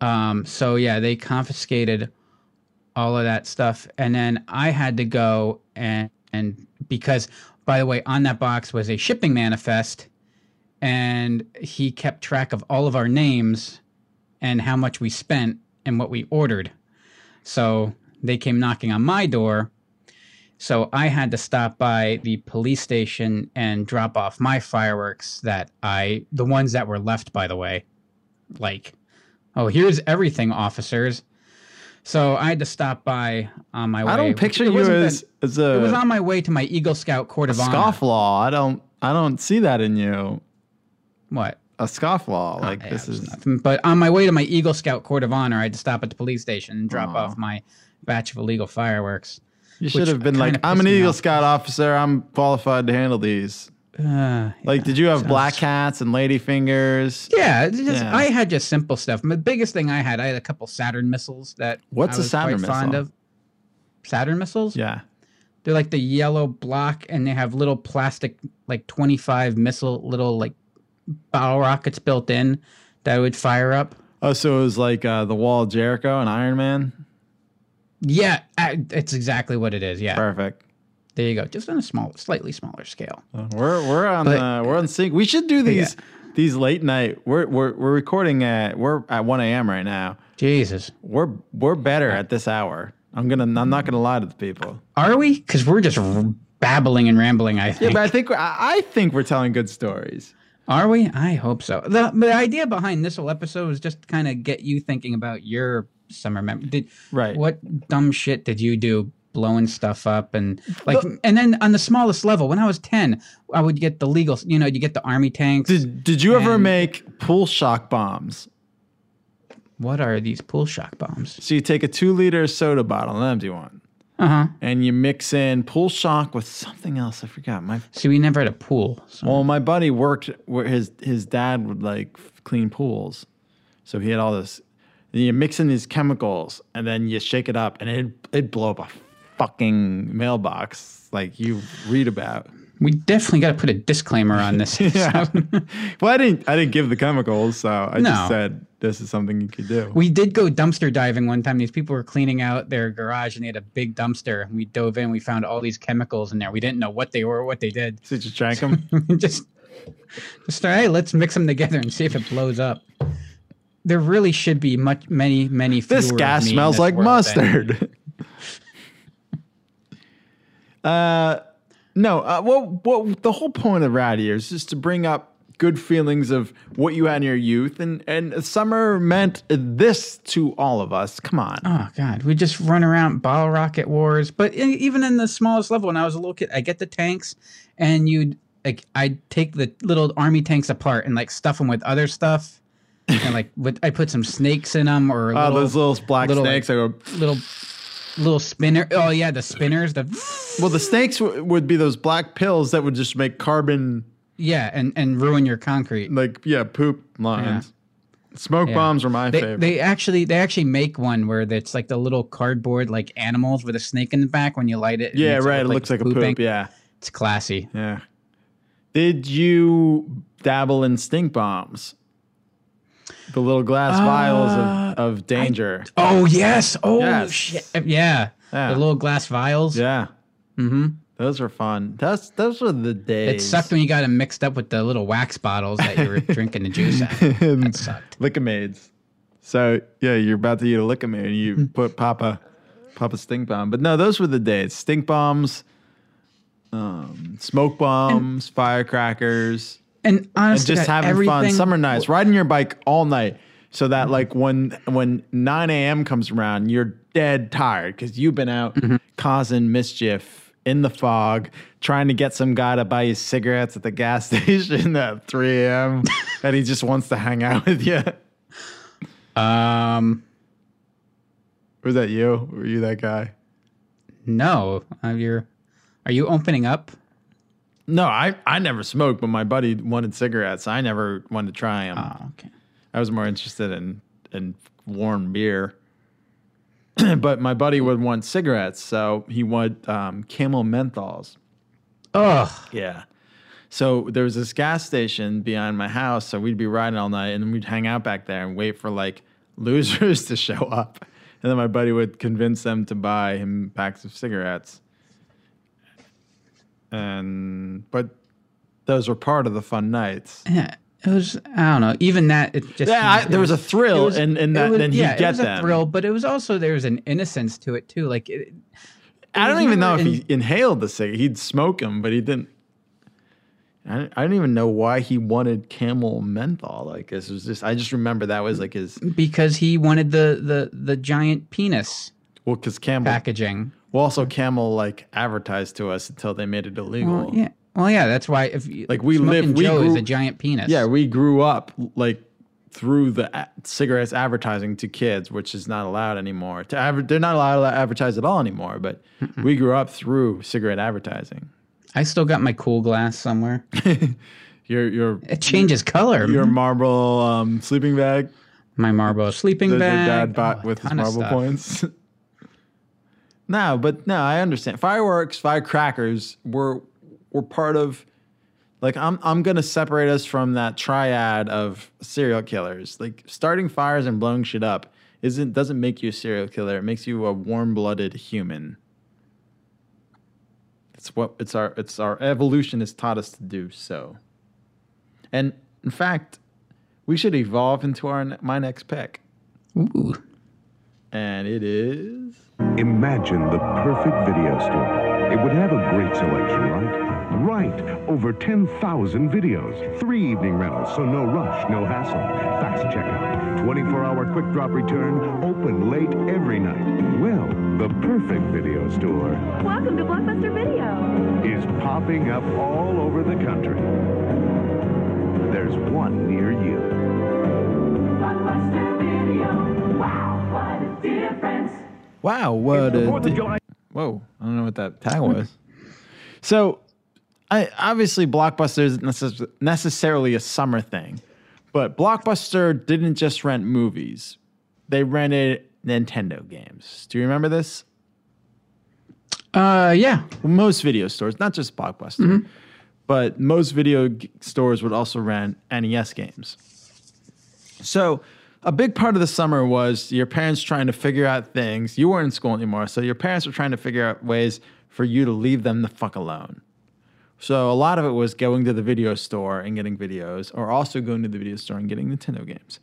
Um, so, yeah, they confiscated all of that stuff. And then I had to go and, and because, by the way, on that box was a shipping manifest, and he kept track of all of our names and how much we spent and what we ordered. So they came knocking on my door. So I had to stop by the police station and drop off my fireworks that I, the ones that were left, by the way, like, oh, here's everything, officers. So I had to stop by on my way. I don't picture you as, that, as a... It was on my way to my Eagle Scout Court of Honor. Scofflaw. I don't, I don't see that in you. What? A scofflaw. Like, oh, this yeah, is... Nothing. But on my way to my Eagle Scout Court of Honor, I had to stop at the police station and drop oh. off my batch of illegal fireworks. You should have been like, I'm an Eagle Scout officer. I'm qualified to handle these. Uh, yeah, like, did you have sounds... black hats and lady fingers? Yeah, just, yeah, I had just simple stuff. The biggest thing I had, I had a couple Saturn missiles that What's I was a Saturn quite missile? fond of. Saturn missiles? Yeah. They're like the yellow block, and they have little plastic, like twenty-five missile, little like bottle rockets built in that would fire up. Oh, so it was like uh, the Wall of Jericho and Iron Man? Yeah, it's exactly what it is. Yeah. Perfect. There you go. Just on a small, slightly smaller scale. We're we're on but, the, we're on sync. We should do these yeah. these late night. We're we're we're recording at we're at one A M right now. Jesus, we're we're better at this hour. I'm gonna I'm not gonna lie to the people. Are we? Because we're just babbling and rambling. I think. Yeah, but I think I think we're telling good stories. Are we? I hope so. The, the idea behind this whole episode was just to kind of get you thinking about your summer memory. Did right? What dumb shit did you do? Blowing stuff up and like, but, and then on the smallest level, when I was ten, I would get the legal, you know, you get the army tanks. Did, did you and, ever make pool shock bombs? What are these pool shock bombs? So you take a two liter soda bottle, an empty one, uh-huh, and you mix in pool shock with something else. I forgot. My see, we never had a pool. So. Well, my buddy worked where his his dad would like clean pools, so he had all this. And you mix in these chemicals, and then you shake it up, and it it'd blow up. Fucking mailbox like you read about. We definitely got to put a disclaimer on this. Yeah. Well, I didn't I didn't give the chemicals, so I no. just said this is something you could do. We did go dumpster diving one time. These people were cleaning out their garage and they had a big dumpster, and we dove in. We found all these chemicals in there. We didn't know what they were or what they did. So just drank them? just, just hey, let's mix them together and see if it blows up. There really should be much, many, many fewer. This gas smells this like mustard. Than, Uh, no, uh, well, well, the whole point of Rowdy Years is just to bring up good feelings of what you had in your youth, and, and summer meant this to all of us. Come on. Oh, God. We just run around bottle rocket wars, but in, even in the smallest level, when I was a little kid, I get the tanks, and you'd, like, I'd take the little army tanks apart and, like, stuff them with other stuff, and, like, with, I put some snakes in them, or oh, little, those little black little, snakes. Like, I go... Little... Little spinner. Oh, yeah, the spinners. The well, the snakes w would be those black pills that would just make carbon. Yeah, and, and ruin your concrete. Like, yeah, poop lines. Yeah. Smoke yeah. bombs are my they, favorite. They actually they actually make one where it's like the little cardboard, like animals with a snake in the back when you light it. Yeah, right. Like it looks like a poop. Bank. Yeah. It's classy. Yeah. Did you dabble in stink bombs? The little glass uh, vials of, of danger. I, oh, yes. Oh, yes. Shit. Yeah. yeah. The little glass vials. Yeah. Mm-hmm. Those were fun. That's, those were the days. It sucked when you got them mixed up with the little wax bottles that you were drinking the juice out of. That sucked. Lickamades. So, yeah, you're about to eat a Lickamade and you put Papa, Papa Stink Bomb. But no, those were the days. Stink bombs, um, smoke bombs, and firecrackers. And honestly, and just God, having fun, summer nights, riding your bike all night, so that mm-hmm. like when when nine a.m. comes around, you're dead tired because you've been out mm-hmm. causing mischief in the fog, trying to get some guy to buy you cigarettes at the gas station at three a.m. and he just wants to hang out with you. Um, was that you? Were you that guy? No, you're. Are you opening up? No, I, I never smoked, but my buddy wanted cigarettes. I never wanted to try them. Oh, okay. I was more interested in, in warm beer. But my buddy would want cigarettes, so he wanted um, Camel menthols. Ugh. Yeah. So there was this gas station behind my house, so we'd be riding all night, and we'd hang out back there and wait for, like, losers to show up. And then my buddy would convince them to buy him packs of cigarettes. And but those were part of the fun nights. Yeah, it was. I don't know. Even that, it just yeah. I, there was, was a thrill, was, and and that was, then yeah, he'd get that. It was them. a thrill, but it was also there was an innocence to it too. Like it, it I don't even know in, if he inhaled the cigarette. He'd smoke them, but he didn't. I I don't even know why he wanted Camel menthol. Like this was just. I just remember that was like his because he wanted the the the giant penis. Well, because Camel packaging. Well, also Camel like advertised to us until they made it illegal. Well, yeah, well, yeah. That's why if you, like we live, we Joe grew, is a giant penis. Yeah, we grew up like through the a- cigarettes advertising to kids, which is not allowed anymore. To aver- they're not allowed to advertise at all anymore. But Mm-mm. we grew up through cigarette advertising. I still got my cool glass somewhere. your your it changes your, color. Your marble um, sleeping bag. My marble sleeping that bag. Your dad bought oh, with his marble points. No, but no, I understand. Fireworks, firecrackers were were part of, like, I'm I'm gonna separate us from that triad of serial killers. Like starting fires and blowing shit up isn't doesn't make you a serial killer. It makes you a warm-blooded human. It's what it's our it's our evolution has taught us to do so. And in fact, we should evolve into our my next pick. Ooh. And it is. Imagine the perfect video store. It would have a great selection, right? Right. Over ten thousand videos. Three evening rentals, so no rush, no hassle. Fast checkout. twenty-four hour quick drop return. Open late every night. Well, the perfect video store. Welcome to Blockbuster Video. Is popping up all over the country. There's one near you. Blockbuster Video. Wow. What a difference. Wow, what a di- Whoa, I don't know what that tag was. So, I obviously Blockbuster isn't necess- necessarily a summer thing, but Blockbuster didn't just rent movies. They rented Nintendo games. Do you remember this? Uh, yeah. Most video stores, not just Blockbuster, mm-hmm. but most video g- stores would also rent N E S games. So, a big part of the summer was your parents trying to figure out things. You weren't in school anymore, so your parents were trying to figure out ways for you to leave them the fuck alone. So a lot of it was going to the video store and getting videos, or also going to the video store and getting Nintendo games.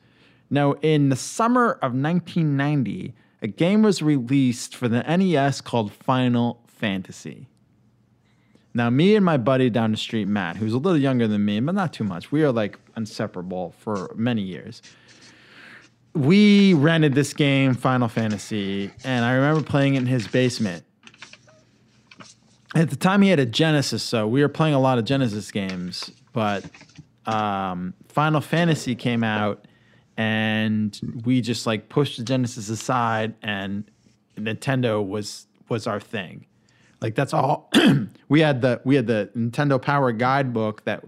Now, in the summer of nineteen ninety, a game was released for the N E S called Final Fantasy. Now, me and my buddy down the street, Matt, who's a little younger than me, but not too much, we are like inseparable for many years. We rented this game, Final Fantasy, and I remember playing it in his basement. At the time, he had a Genesis, so we were playing a lot of Genesis games, but um, Final Fantasy came out, and we just, like, pushed the Genesis aside, and Nintendo was was our thing. Like, that's all. we had the we had the Nintendo Power Guidebook that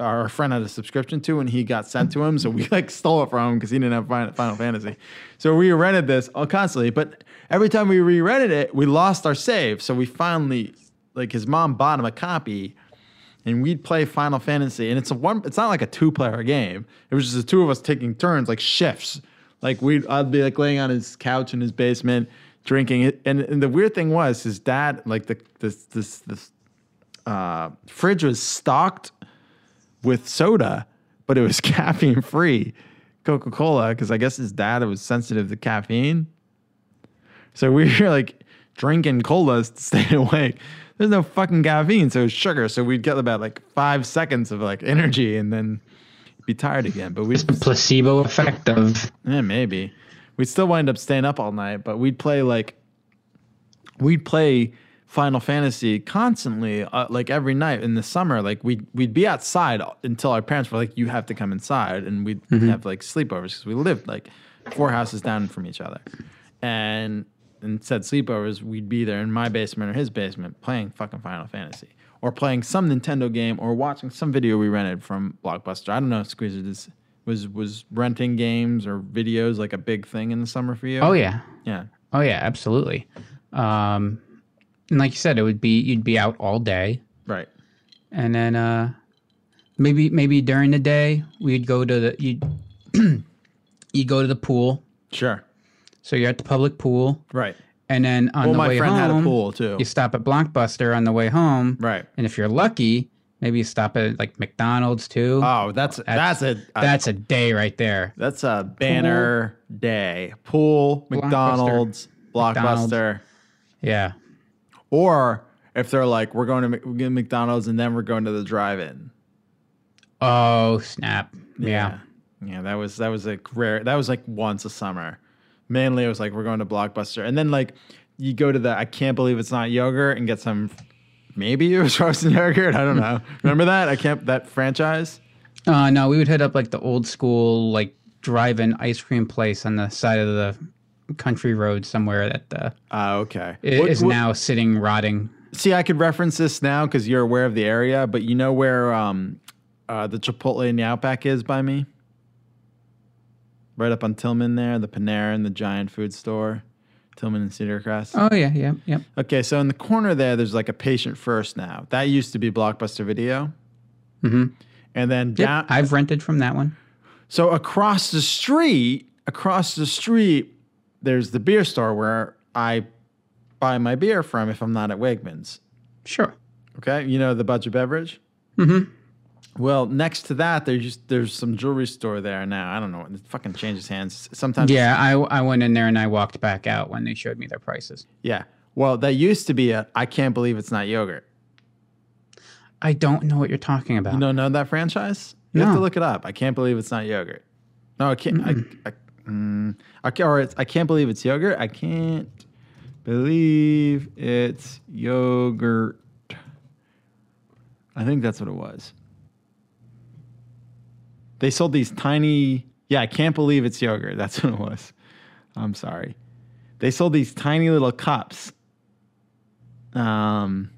our friend had a subscription to, and he got sent to him, so we like stole it from him because he didn't have Final Fantasy. So we rented this all constantly, but every time we re-rented it, we lost our save. So we finally, like, his mom bought him a copy, and we'd play Final Fantasy. And it's a one, it's not like a two-player game. It was just the two of us taking turns, like shifts. Like we, I'd be like laying on his couch in his basement, drinking it. And, and the weird thing was, his dad, like the this this this uh, fridge was stocked with soda, but it was caffeine free Coca-Cola, because I guess his dad was sensitive to caffeine. So we were like drinking colas to stay awake. there's no fucking caffeine, so it's sugar. So we'd get about like five seconds of like energy and then be tired again. But we it's the placebo effect of yeah, maybe we'd still wind up staying up all night. But we'd play like we'd play Final Fantasy constantly, uh, like every night in the summer. Like we'd we'd be outside until our parents were like, "You have to come inside," and we'd mm-hmm. have like sleepovers because we lived like four houses down from each other. And and said sleepovers, we'd be there in my basement or his basement playing fucking Final Fantasy or playing some Nintendo game or watching some video we rented from Blockbuster. I don't know if Squeezer was, was, was renting games or videos like a big thing in the summer for you? Oh, yeah. Yeah. Oh, yeah, absolutely. Um, and like you said, it would be you'd be out all day. Right. And then uh, maybe maybe during the day, we'd go to the... You'd, you'd go to the pool. Sure. So you're at the public pool. Right. And then on well, the way home... my friend had a pool, too. You stop at Blockbuster on the way home. Right. And if you're lucky, maybe you stop at, like, McDonald's, too. Oh, that's that's, that's a... That's I, a day right there. That's a banner pool, day. Pool, McDonald's, Blockbuster. McDonald's. Yeah. Or if they're like, we're going to we're going to McDonald's and then we're going to the drive-in. Oh, snap. Yeah. Yeah, yeah that was that was like rare. That was like once a summer. Mainly, it was like, we're going to Blockbuster. And then, like, you go to the I Can't Believe It's Not yogurt and get some, maybe it was frozen yogurt. I don't know. Remember that? I can't, that franchise? Uh, no, we would hit up, like, the old school, like, drive-in ice cream place on the side of the country road somewhere that the. Oh, uh, okay. It what, is what, now sitting rotting. See, I could reference this now because you're aware of the area, but you know where um, uh, the Chipotle in the Outback is by me? Right up on Tillman there, the Panera and the Giant food store, Tillman and Cedar Crest. Oh, yeah, yeah, yeah. Okay, so in the corner there, there's like a Patient First now. That used to be Blockbuster Video. Mm-hmm. And then down... Yep, I've rented from that one. So across the street, across the street, there's the beer store where I buy my beer from if I'm not at Wegmans. Sure. Okay, you know the budget beverage? Mm-hmm. Well, next to that, there's just, there's some jewelry store there now. I don't know. It fucking changes hands sometimes. Yeah, I, I went in there and I walked back out when they showed me their prices. Yeah. Well, that used to be a I Can't Believe It's Not yogurt. I don't know what you're talking about. You don't know that franchise? You no. have to look it up. I Can't Believe It's Not yogurt. No, I can't. Mm-mm. I, I, mm, I, or it's, I can't believe it's yogurt. I can't believe it's yogurt. I think that's what it was. They sold these tiny, yeah, I can't believe it's yogurt. That's what it was. I'm sorry. They sold these tiny little cups. Um,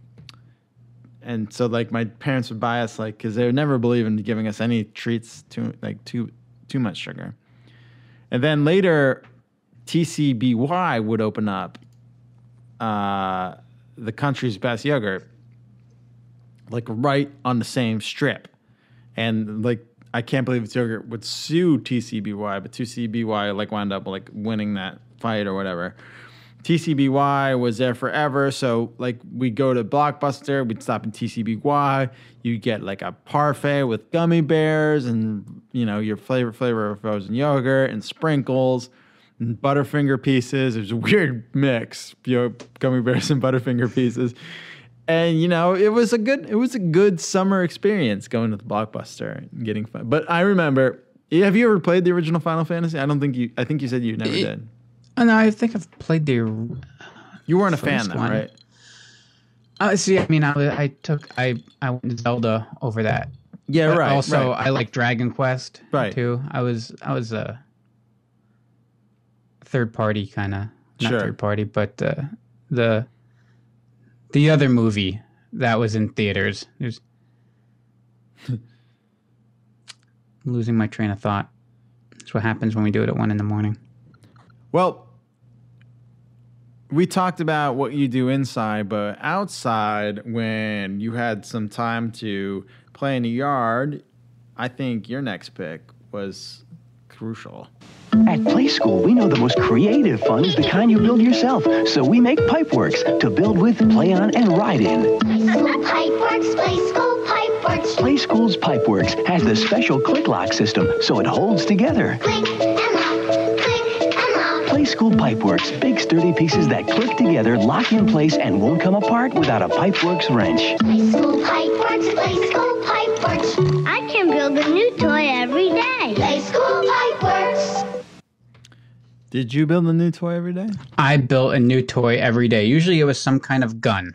and so like my parents would buy us like, cause they would never believe in giving us any treats too, like too, too much sugar. And then later T C B Y would open up, uh, the country's best yogurt, like right on the same strip. And like, I Can't Believe It's Yogurt would sue T C B Y, but T C B Y like wound up like winning that fight or whatever. T C B Y was there forever, so like we go to Blockbuster, we'd stop in T C B Y. You get like a parfait with gummy bears and you know your flavor flavor of frozen yogurt and sprinkles and Butterfinger pieces. It was a weird mix, you know, gummy bears and Butterfinger pieces. And you know, it was a good it was a good summer experience going to the Blockbuster and getting fun. But I remember, have you ever played the original Final Fantasy? I don't think you. I think you said you never it, did. No, I think I've played the. You weren't a fan, though, right? Uh, see, I mean, I, I took I I went to Zelda over that. Yeah, but right. Also, right. I like Dragon Quest right. too. I was I was a third party kind of not sure. third party, but uh, the. The other movie that was in theaters. There's losing my train of thought. That's what happens when we do it at one in the morning. Well, we talked about what you do inside, but outside, when you had some time to play in the yard, I think your next pick was crucial. At Play School, we know the most creative fun is the kind you build yourself. So we make Pipeworks to build with, play on, and ride in. Pipeworks, Play School, Pipeworks. Play School's Pipeworks has the special click lock system so it holds together. Click and lock, click and lock. Play School Pipeworks bakes sturdy pieces that click together, lock in place, and won't come apart without a Pipeworks wrench. Play School Pipeworks, Play School Pipeworks. I can build a new toy every day. Play School Pipeworks. Did you build a new toy every day? I built a new toy every day. Usually it was some kind of gun.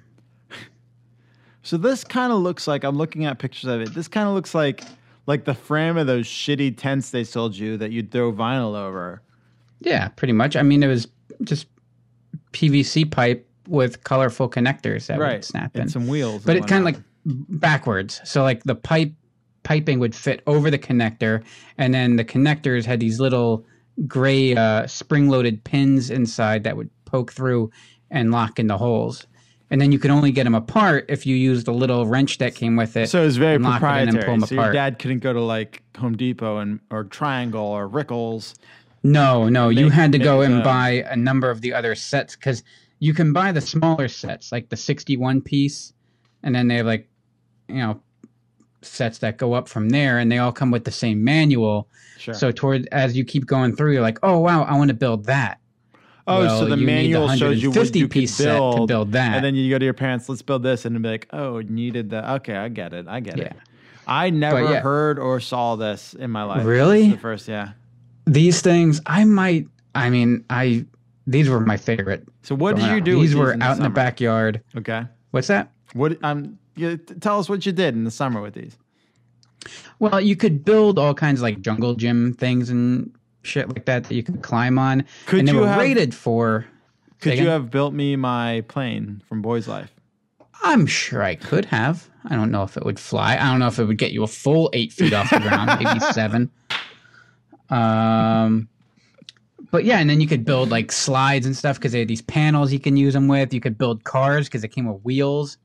So this kind of looks like, I'm looking at pictures of it, this kind of looks like like the frame of those shitty tents they sold you that you'd throw vinyl over. Yeah, pretty much. I mean, it was just P V C pipe with colorful connectors that right. would snap and in. Some wheels. But it kind of like backwards. So like the pipe piping would fit over the connector, and then the connectors had these little gray uh, spring-loaded pins inside that would poke through and lock in the holes. And then you could only get them apart if you used a little wrench that came with it. So it was very proprietary. Pull them so apart. Your dad couldn't go to like Home Depot and or Triangle or Rickles. No, no. They, you had to go and uh, buy a number of the other sets, because you can buy the smaller sets, like the sixty-one piece, and then they have like, you know, sets that go up from there, and they all come with the same manual. Sure. So toward as you keep going through, you're like, oh wow, I want to build that. Oh, well, so the manual shows you what you could build, to build that, and then you go to your parents, let's build this, and they'll be like, oh, you needed that. Okay, I get it. I get yeah. it. I never yeah. heard or saw this in my life. Really? The first, yeah. These things, I might. I mean, I these were my favorite. So what did you do? These were out in the backyard. Okay. What's that? What um. You, tell us what you did in the summer with these. Well, you could build all kinds of like jungle gym things and shit like that that you could climb on. Could and they you were have, rated for. Could second. you have built me my plane from Boy's Life? I'm sure I could have. I don't know if it would fly. I don't know if it would get you a full eight feet off the ground, maybe seven. Um, but yeah, and then you could build like slides and stuff because they had these panels you can use them with. You could build cars because it came with wheels.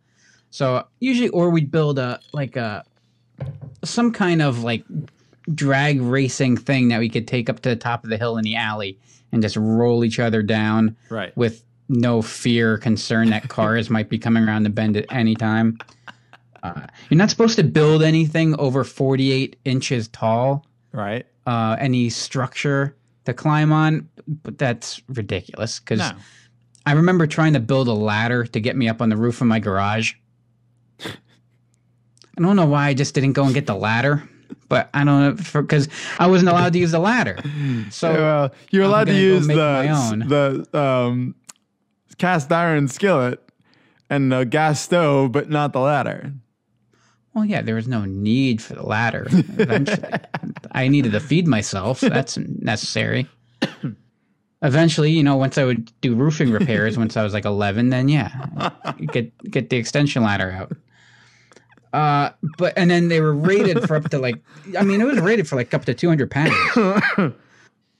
So usually, or we'd build a, like a, some kind of like drag racing thing that we could take up to the top of the hill in the alley and just roll each other down right. with no fear or concern that cars might be coming around the bend at any time. Uh, you're not supposed to build anything over forty-eight inches tall. Right. Uh, any structure to climb on, but that's ridiculous because no. I remember trying to build a ladder to get me up on the roof of my garage. I don't know why I just didn't go and get the ladder, but I don't know, because I wasn't allowed to use the ladder. So yeah, well, you're allowed to use the the um, cast iron skillet and the gas stove, but not the ladder. Well, yeah, there was no need for the ladder. Eventually, I needed to feed myself. That's necessary. Eventually, you know, once I would do roofing repairs, once I was like eleven, then yeah, get get the extension ladder out. Uh, but and then they were rated for up to like, I mean, it was rated for like up to two hundred pounds.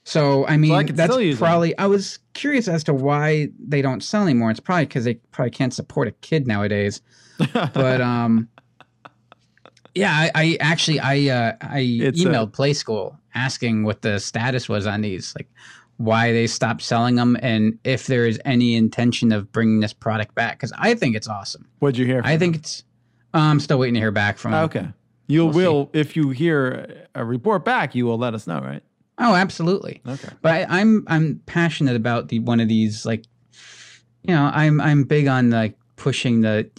So I mean, so I that's probably. I was curious as to why they don't sell anymore. It's probably because they probably can't support a kid nowadays. But um, yeah, I, I actually I uh, I it's emailed a... Play School asking what the status was on these, like why they stopped selling them, and if there is any intention of bringing this product back, because I think it's awesome. What'd you hear from I them? think it's... I'm still waiting to hear back from them. Okay. You we'll will, see. If you hear a report back, you will let us know, right? Oh, absolutely. Okay. But I, I'm I'm passionate about the one of these, like, you know, I'm I'm big on, like, pushing the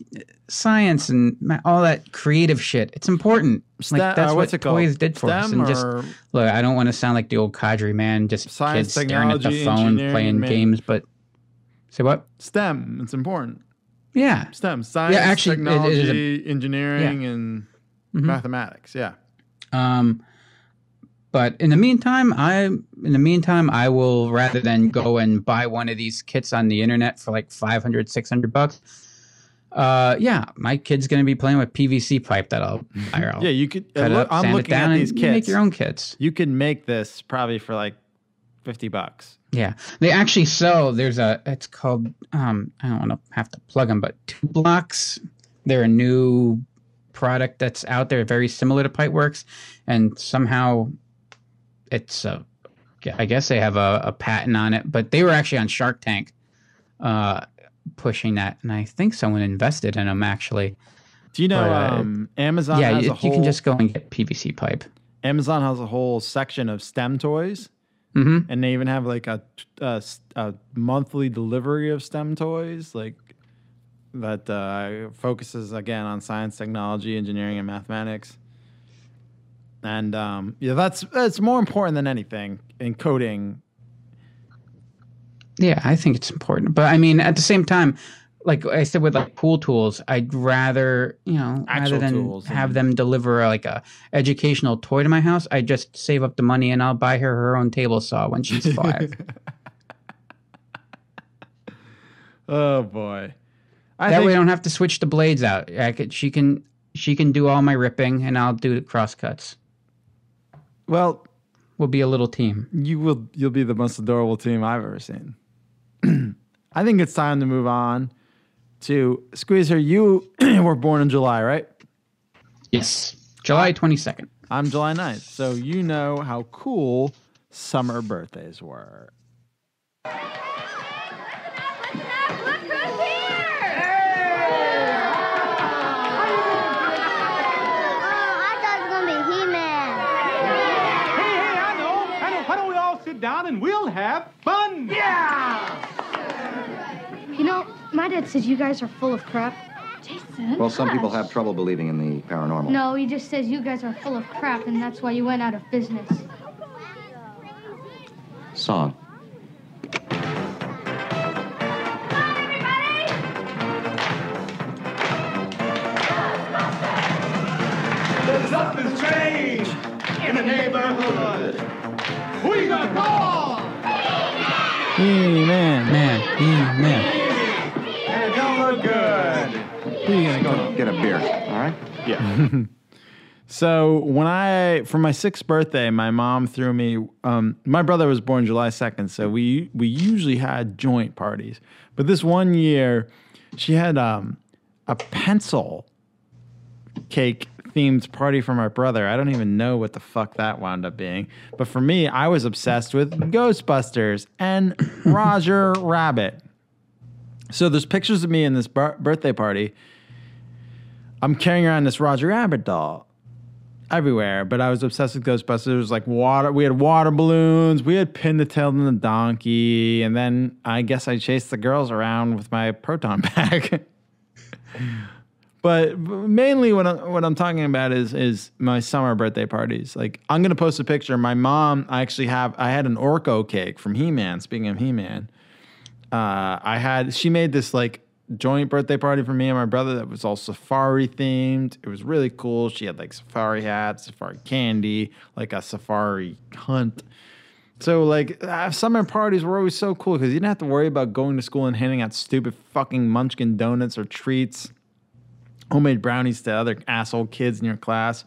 science and my, all that creative shit. It's important. Stem, like that's uh, what toys did for STEM us. And just look, I don't want to sound like the old cadre man, just science, kids staring at the phone playing man. games. But say what? STEM. It's important. Yeah. STEM. Science, yeah, actually, technology, it, it a, engineering, yeah. and mm-hmm. mathematics. Yeah. Um. But in the meantime, I in the meantime I will, rather than go and buy one of these kits on the internet for like five hundred, six hundred bucks. Uh, yeah, my kid's gonna be playing with P V C pipe that I'll viral. Yeah, you could. Uh, look, up, I'm looking at these kits. You make your own kits. You can make this probably for like fifty bucks. Yeah, they actually sell. There's a. It's called. Um, I don't want to have to plug them, but Two Blocks. They're a new product that's out there, very similar to Pipeworks, and somehow it's. A, I guess they have a, a patent on it, but they were actually on Shark Tank. Uh, pushing that, and I think someone invested in them actually. Do you know but, uh, um, Amazon yeah, has you, a whole... Yeah, you can just go and get P V C pipe. Amazon has a whole section of STEM toys Mm-hmm. And they even have like a, a, a monthly delivery of STEM toys, like that uh, focuses again on science, technology, engineering, and mathematics. And um, yeah, that's that's more important than anything in coding. Yeah, I think it's important, but I mean, at the same time, like I said, with like pool tools, I'd rather you know Actual rather than tools, have yeah. them deliver like a educational toy to my house. I just save up the money and I'll buy her her own table saw when she's five. Oh boy! I that way I don't have to switch the blades out. I could, she can she can do all my ripping and I'll do the cross cuts. Well, we'll be a little team. You will. You'll be the most adorable team I've ever seen. I think it's time to move on to Squeezer. You were born in July, right? Yes. July twenty-second. I'm July ninth. So you know how cool summer birthdays were. Look who's here! Hey! Oh, I thought it was going to be He-Man. Hey, hey, I know. I know. Why don't we all sit down and we'll have fun? Yeah! You know, my dad says you guys are full of crap. Jason? Well, some gosh. people have trouble believing in the paranormal. No, he just says you guys are full of crap, and that's why you went out of business. Song. Everybody! There's something strange in the neighborhood. We got called! He-Man, man, He-Man. man. It don't look good. Who are you gonna go to? Get a beer, all right? Yeah. So when I, for my sixth birthday, my mom threw me, um, my brother was born July second, so we we usually had joint parties. But this one year, she had um, a pencil cake themed party for my brother. I don't even know what the fuck that wound up being. But for me, I was obsessed with Ghostbusters and Roger Rabbit. So there's pictures of me in this bar- birthday party. I'm carrying around this Roger Rabbit doll everywhere, but I was obsessed with Ghostbusters. It was like water. We had water balloons. We had Pin the Tail on the Donkey. And then I guess I chased the girls around with my proton pack. But mainly what, I, what I'm talking about is is my summer birthday parties. Like, I'm going to post a picture. My mom, I actually have, I had an Orko cake from He-Man, speaking of He-Man. Uh, I had, she made this, like, joint birthday party for me and my brother that was all safari-themed. It was really cool. She had, like, safari hats, safari candy, like a safari hunt. So, like, uh, summer parties were always so cool because you didn't have to worry about going to school and handing out stupid fucking munchkin donuts or treats, homemade brownies to other asshole kids in your class.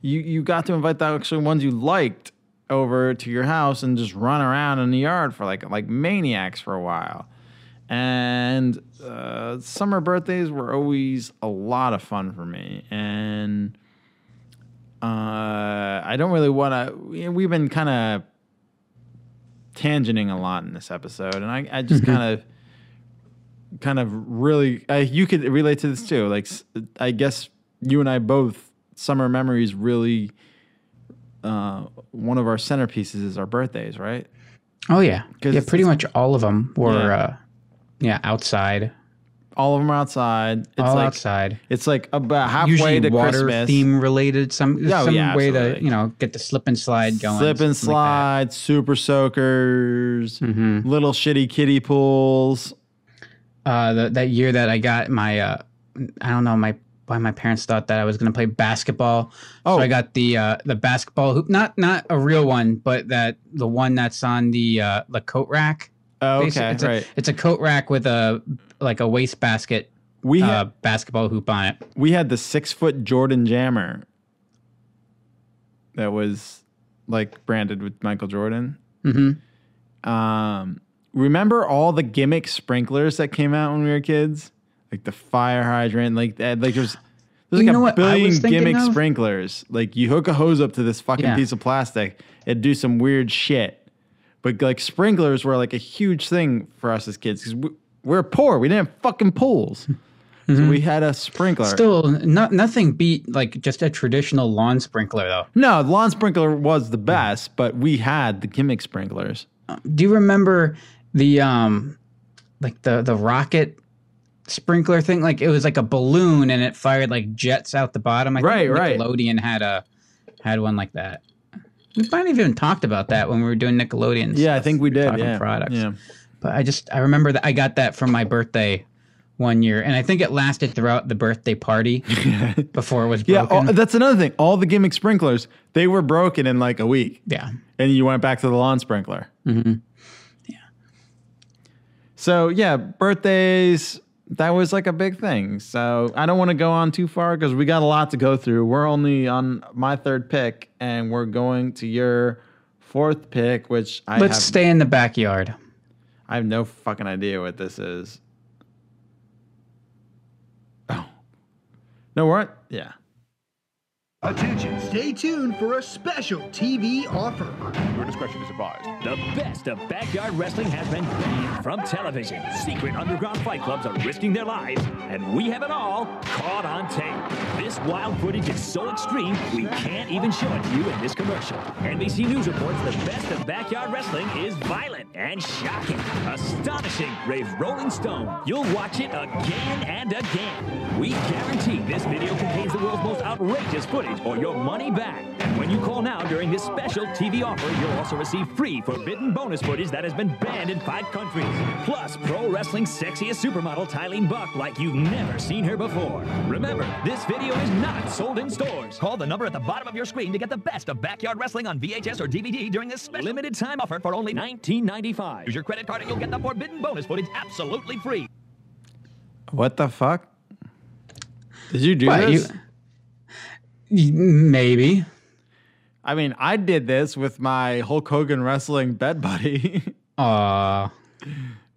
You you got to invite the actual ones you liked over to your house and just run around in the yard for like like maniacs for a while. And uh, summer birthdays were always a lot of fun for me. And uh, I don't really want to. We've been kind of tangenting a lot in this episode, and I I just kind of. Kind of really, uh, you could relate to this too. Like, I guess you and I both, summer memories really, uh, one of our centerpieces is our birthdays, right? Oh, yeah. Yeah, pretty much all of them were, yeah, uh, yeah outside. All of them are outside. It's all like, outside. It's like about halfway Usually to water Christmas. Theme related, some, oh, some yeah, way absolutely. to, you know, get the slip and slide going. Slip and slide, like super soakers, mm-hmm. little shitty kiddie pools. Uh, the, that year that I got my, uh, I don't know, my why my parents thought that I was going to play basketball. Oh. So I got the uh, the basketball hoop, not not a real one, but that the one that's on the uh, the coat rack. Oh, okay, it's right. A, it's a coat rack with a like a wastebasket we had, uh, basketball hoop on it. We had the six foot Jordan Jammer that was like branded with Michael Jordan. Mm-hmm. Um. Remember all the gimmick sprinklers that came out when we were kids? Like the fire hydrant, like that. Like there's, there's like a billion gimmick of? sprinklers. Like you hook a hose up to this fucking yeah. piece of plastic and do some weird shit. But like sprinklers were like a huge thing for us as kids because we, we're poor. We didn't have fucking pools. Mm-hmm. So we had a sprinkler. Still, not nothing beat like just a traditional lawn sprinkler, though. No, the lawn sprinkler was the best, but we had the gimmick sprinklers. Um, do you remember the um, like the the rocket sprinkler thing? Like it was like a balloon and it fired like jets out the bottom. I right, think right. Nickelodeon had a had one like that. We might have even talked about that when we were doing Nickelodeon. Yeah, stuff. I think we did. We yeah. Products. Yeah. But I just I remember that I got that for my birthday one year, and I think it lasted throughout the birthday party before it was broken. Yeah, all, that's another thing. All the gimmick sprinklers, they were broken in like a week. Yeah. And you went back to the lawn sprinkler. Mm-hmm. Yeah. So, yeah, birthdays, that was like a big thing. So I don't want to go on too far because we got a lot to go through. We're only on my third pick, and we're going to your fourth pick, which I Let's have, stay in the backyard. I have no fucking idea what this is. Oh. No, what? Yeah. Attention, stay tuned for a special T V offer. Your discretion is advised. The best of backyard wrestling has been banned from television. Secret underground fight clubs are risking their lives, and we have it all caught on tape. This wild footage is so extreme, we can't even show it to you in this commercial. N B C News reports the best of backyard wrestling is violent and shocking. Astonishing, raves Rolling Stone. You'll watch it again and again. We guarantee this video contains the world's most outrageous footage, or your money back. And when you call now during this special T V offer, you'll also receive free forbidden bonus footage that has been banned in five countries. Plus, pro wrestling's sexiest supermodel, Tylene Buck, like you've never seen her before. Remember, this video is not sold in stores. Call the number at the bottom of your screen to get the best of backyard wrestling on V H S or D V D during this special limited time offer for only nineteen ninety-five dollars. Use your credit card and you'll get the forbidden bonus footage absolutely free. What the fuck? Did you do what, this? You Maybe. I mean, I did this with my Hulk Hogan wrestling bed buddy. Uh,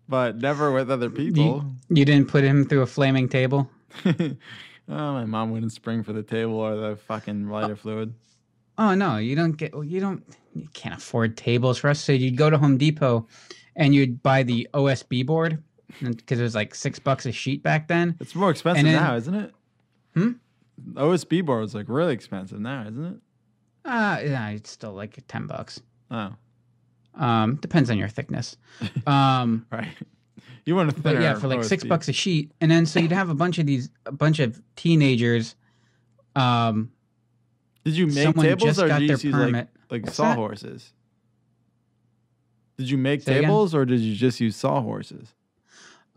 but never with other people. You, you didn't put him through a flaming table? Oh, my mom wouldn't spring for the table or the fucking lighter oh. fluid. Oh, no, you don't get, you don't, you can't afford tables for us. So you'd go to Home Depot and you'd buy the O S B board because it was like six bucks a sheet back then. It's more expensive then, now, isn't it? Hmm? O S B board was like really expensive now, isn't it? Uh, yeah, it's still like ten bucks. Oh, um, depends on your thickness. Um, right. You want to, but yeah, for like O S B. Six bucks a sheet, and then so you'd have a bunch of these, a bunch of teenagers. Um, did you make tables or did you use like, like sawhorses? Did you make Say tables again? Or did you just use sawhorses?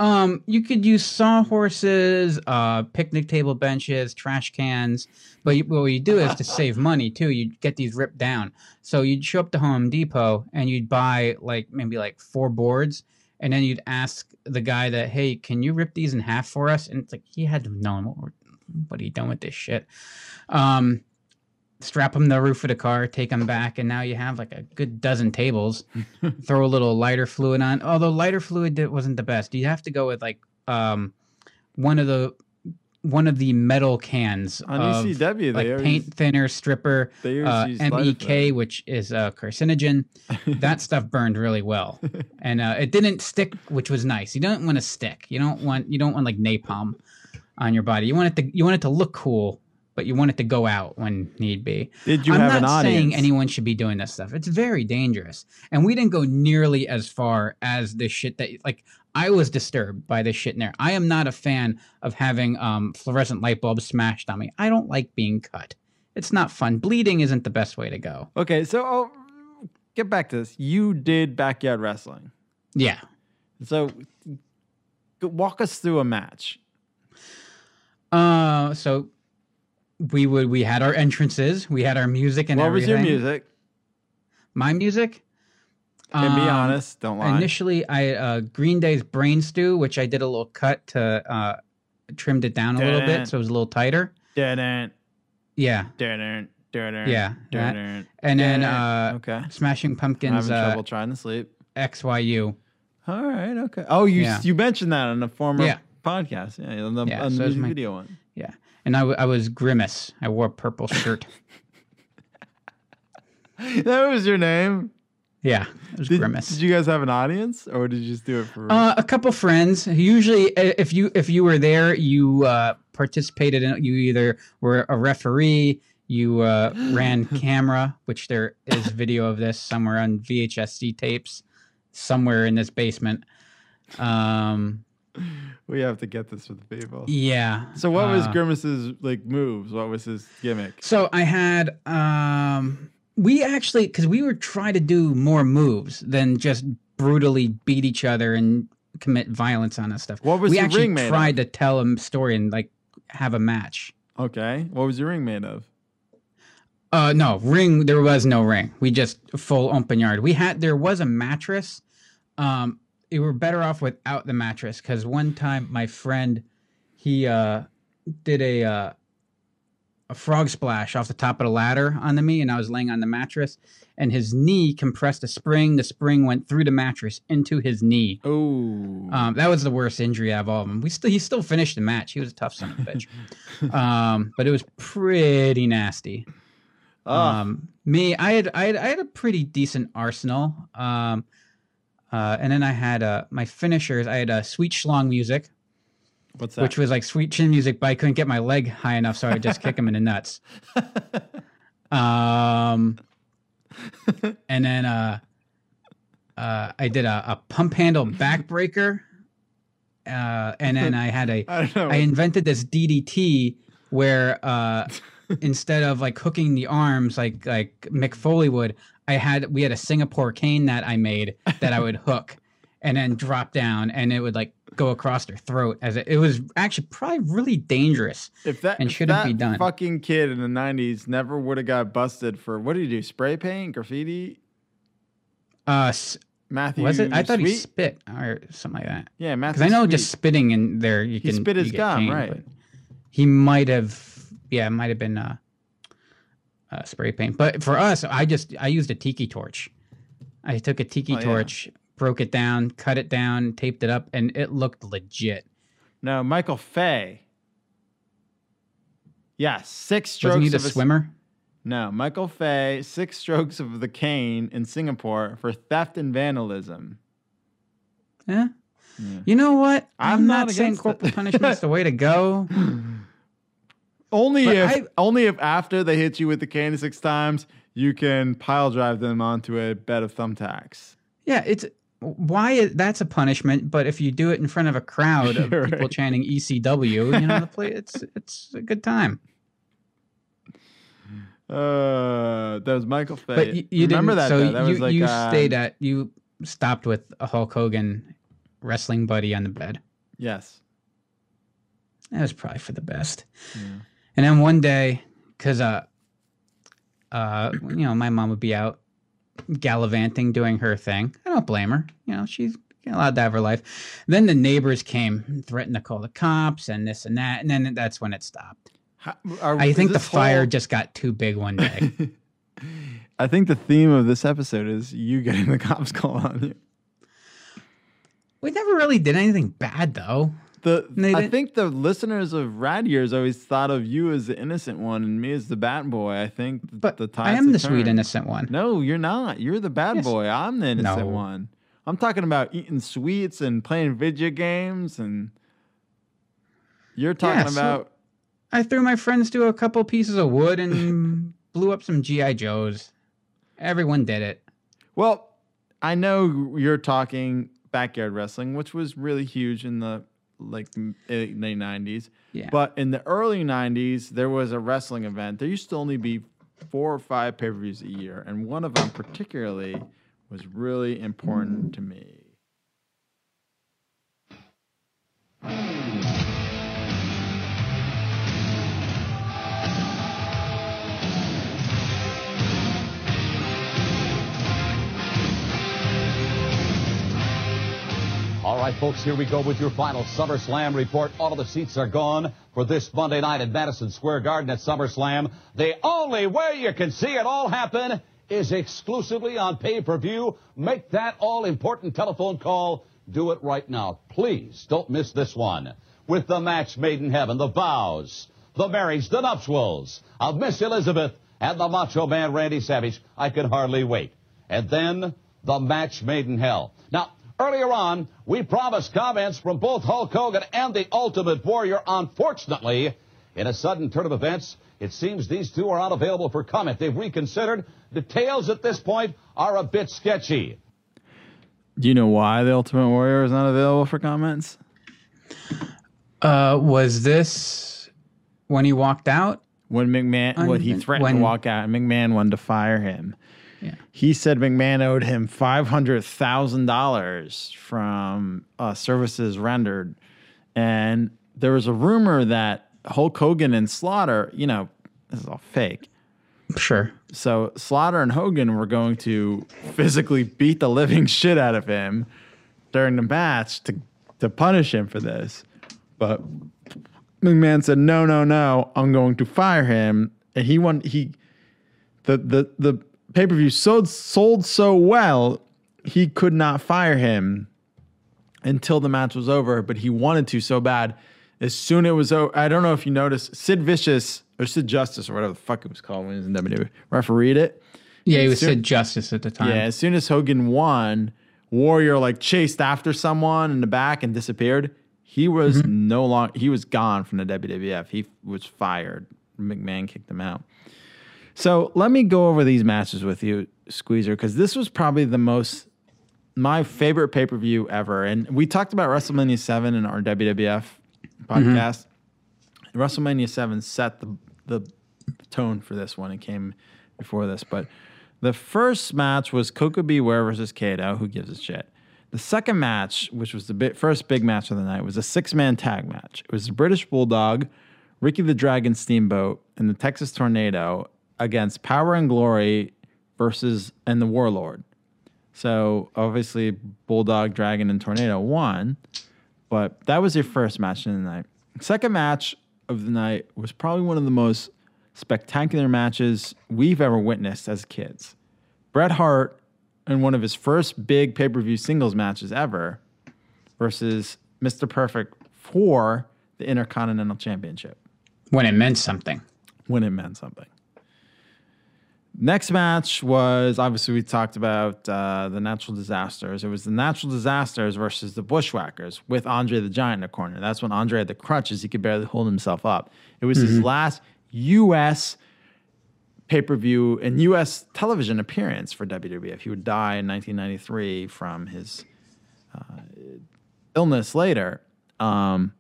Um, you could use sawhorses, uh, picnic table benches, trash cans, but you, what you do is to save money too. You'd get these ripped down. So you'd show up to Home Depot and you'd buy like maybe like four boards, and then you'd ask the guy that, hey, can you rip these in half for us? And it's like, he had to have known what, what he'd done with this shit. Um, strap them to the roof of the car, take them back, and now you have like a good dozen tables. Throw a little lighter fluid on. Although lighter fluid wasn't the best. You have to go with like um, one of the one of the metal cans on of, E C W. They like paint used, thinner, stripper, they uh, M E K, which is a carcinogen. That stuff burned really well, and uh, it didn't stick, which was nice. You don't want to stick. You don't want you don't want like napalm on your body. You want it to you want it to look cool, but you want it to go out when need be. Did you I'm have an audience? I'm not saying anyone should be doing this stuff. It's very dangerous. And we didn't go nearly as far as the shit that, like, I was disturbed by this shit in there. I am not a fan of having um, fluorescent light bulbs smashed on me. I don't like being cut. It's not fun. Bleeding isn't the best way to go. Okay, so I'll get back to this. You did backyard wrestling. Yeah. So walk us through a match. Uh, so... We would. We had our entrances. We had our music and what everything. What was your music? My music? And um, be honest, don't lie. Initially, I uh, Green Day's Brain Stew, which I did a little cut to uh, trimmed it down a little bit, so it was a little tighter. Didn't. Yeah. Didn't. Didn't. Yeah. Didn't. And then uh, okay. Smashing Pumpkins. I'm having trouble uh, trying to sleep. X Y U. All right. Okay. Oh, you yeah. you mentioned that on a former yeah. podcast. Yeah. On the, yeah, on so the music my, video one. Yeah. And I, w I was Grimace. I wore a purple shirt. That was your name? Yeah, it was did, grimace. Did you guys have an audience, or did you just do it for uh, a couple friends? Usually, if you if you were there, you uh, participated in it. You either were a referee, you uh, ran camera, which there is video of this somewhere on V H S C tapes, somewhere in this basement. Um, we have to get this for the people. Yeah. So, what was uh, Grimace's like moves? What was his gimmick? So I had. Um, We actually, because we were trying to do more moves than just brutally beat each other and commit violence on us stuff. What was we your ring made of? We actually tried to tell a story and like have a match. Okay. What was your ring made of? Uh, no ring. There was no ring. We just full open yard. We had there was a mattress. Um, we were better off without the mattress because one time my friend he uh did a. Uh, a frog splash off the top of the ladder onto me, and I was laying on the mattress, and his knee compressed a spring. The spring went through the mattress into his knee. Oh, um, that was the worst injury out of all of them. We still, he still finished the match. He was a tough son of a bitch, um, but it was pretty nasty. Oh. Um, me, I had, I had, I had a pretty decent arsenal. Um, uh, and then I had, uh, my finishers. I had a uh, sweet schlong music. What's that? Which was like sweet chin music, but I couldn't get my leg high enough, so I would just kick him in the nuts. Um, and then uh, uh, I did a, a pump handle backbreaker, uh, and then I had a I, I invented this D D T where uh, instead of like hooking the arms like like Mick Foley would, I had we had a Singapore cane that I made that I would hook and then drop down, and it would like. Go across their throat as it, it was actually probably really dangerous. If that and shouldn't that be done. Fucking kid in the nineties never would have got busted for what did he do? Spray paint, graffiti. Uh, Matthew was it? I thought Sweet? He spit or something like that. Yeah, Matthew. Because I know Sweet. Just spitting in there, you he can spit his gum, pain, right? He might have, yeah, it might have been uh, uh, spray paint. But for us, I just I used a tiki torch. I took a tiki oh, torch. Yeah. Broke it down, cut it down, taped it up, and it looked legit. No, Michael Fay. Yeah, six strokes. Wasn't he the of a swimmer? No, Michael Fay, six strokes of the cane in Singapore for theft and vandalism. Yeah. yeah. You know what? I'm, I'm not, not saying corporal punishment's the way to go. Only but if I, only if after they hit you with the cane six times, you can pile drive them onto a bed of thumbtacks. Yeah, it's. Why that's a punishment, but if you do it in front of a crowd of You're people right. chanting E C W, you know, the play, it's it's a good time. Uh, that was Michael Fay. But you, you remember that? So that you, was like, you uh, stayed at you stopped with a Hulk Hogan wrestling buddy on the bed. Yes, that was probably for the best. Yeah. And then one day, because uh, uh, you know, my mom would be out. Gallivanting, doing her thing. I don't blame her. You know, she's allowed to have her life. Then the neighbors came and threatened to call the cops and this and that. And then that's when it stopped. How, are, I think the fire whole... just got too big one day. I think the theme of this episode is you getting the cops call on you. We never really did anything bad, though. The I think the listeners of Rad Years always thought of you as the innocent one and me as the bad boy. I think but the I am the turn. Sweet innocent one. No, you're not. You're the bad yes. boy. I'm the innocent no. one. I'm talking about eating sweets and playing video games, and you're talking yeah, so about. I threw my friends to a couple pieces of wood and blew up some G I Joes. Everyone did it. Well, I know you're talking backyard wrestling, which was really huge in the. Like late nineties, yeah. But in the early nineties, there was a wrestling event. There used to only be four or five pay-per-views a year, and one of them particularly was really important to me. All right, folks, here we go with your final SummerSlam report. All of the seats are gone for this Monday night at Madison Square Garden at SummerSlam. The only way you can see it all happen is exclusively on pay-per-view. Make that all-important telephone call. Do it right now. Please don't miss this one. With the match made in heaven, the vows, the marriage, the nuptials of Miss Elizabeth and the Macho Man Randy Savage. I can hardly wait. And then the match made in hell. Now, earlier on, we promised comments from both Hulk Hogan and the Ultimate Warrior. Unfortunately, in a sudden turn of events, it seems these two are unavailable for comment. They've reconsidered. The tales at this point are a bit sketchy. Do you know why the Ultimate Warrior is not available for comments? Uh, was this when he walked out? When McMahon, when he threatened when, to walk out, and McMahon wanted to fire him. Yeah. He said McMahon owed him five hundred thousand dollars from uh, services rendered. And there was a rumor that Hulk Hogan and Slaughter, you know, this is all fake. Sure. So Slaughter and Hogan were going to physically beat the living shit out of him during the match to, to punish him for this. But McMahon said, no, no, no, I'm going to fire him. And he won. He, the, the, the pay-per-view sold, sold so well, he could not fire him until the match was over, but he wanted to so bad. As soon as it was over, I don't know if you noticed, Sid Vicious, or Sid Justice, or whatever the fuck it was called when he was in W W E, refereed it. Yeah, he was Sid Justice at the time. Yeah, as soon as Hogan won, Warrior like chased after someone in the back and disappeared. He was mm-hmm. no long. He was gone from the W W F. He was fired. McMahon kicked him out. So let me go over these matches with you, Squeezer, because this was probably the most, my favorite pay-per-view ever. And we talked about WrestleMania seven in our W W F podcast. Mm-hmm. WrestleMania seven set the, the tone for this one. It came before this. But the first match was Coco Beware versus Kato. Who gives a shit? The second match, which was the bi first big match of the night, was a six-man tag match. It was the British Bulldog, Ricky the Dragon Steamboat, and the Texas Tornado against Power and Glory versus and the Warlord. So obviously Bulldog, Dragon, and Tornado won. But that was your first match of the night. Second match of the night was probably one of the most spectacular matches we've ever witnessed as kids. Bret Hart, in one of his first big pay-per-view singles matches ever, versus Mister Perfect for the Intercontinental Championship. When it meant something. When it meant something. Next match was, obviously we talked about uh, the Natural Disasters. It was the Natural Disasters versus the Bushwhackers with Andre the Giant in the corner. That's when Andre had the crutches. He could barely hold himself up. It was mm-hmm. his last U S pay-per-view and U S television appearance for W W F. He would die in nineteen ninety-three from his uh, illness later. Um,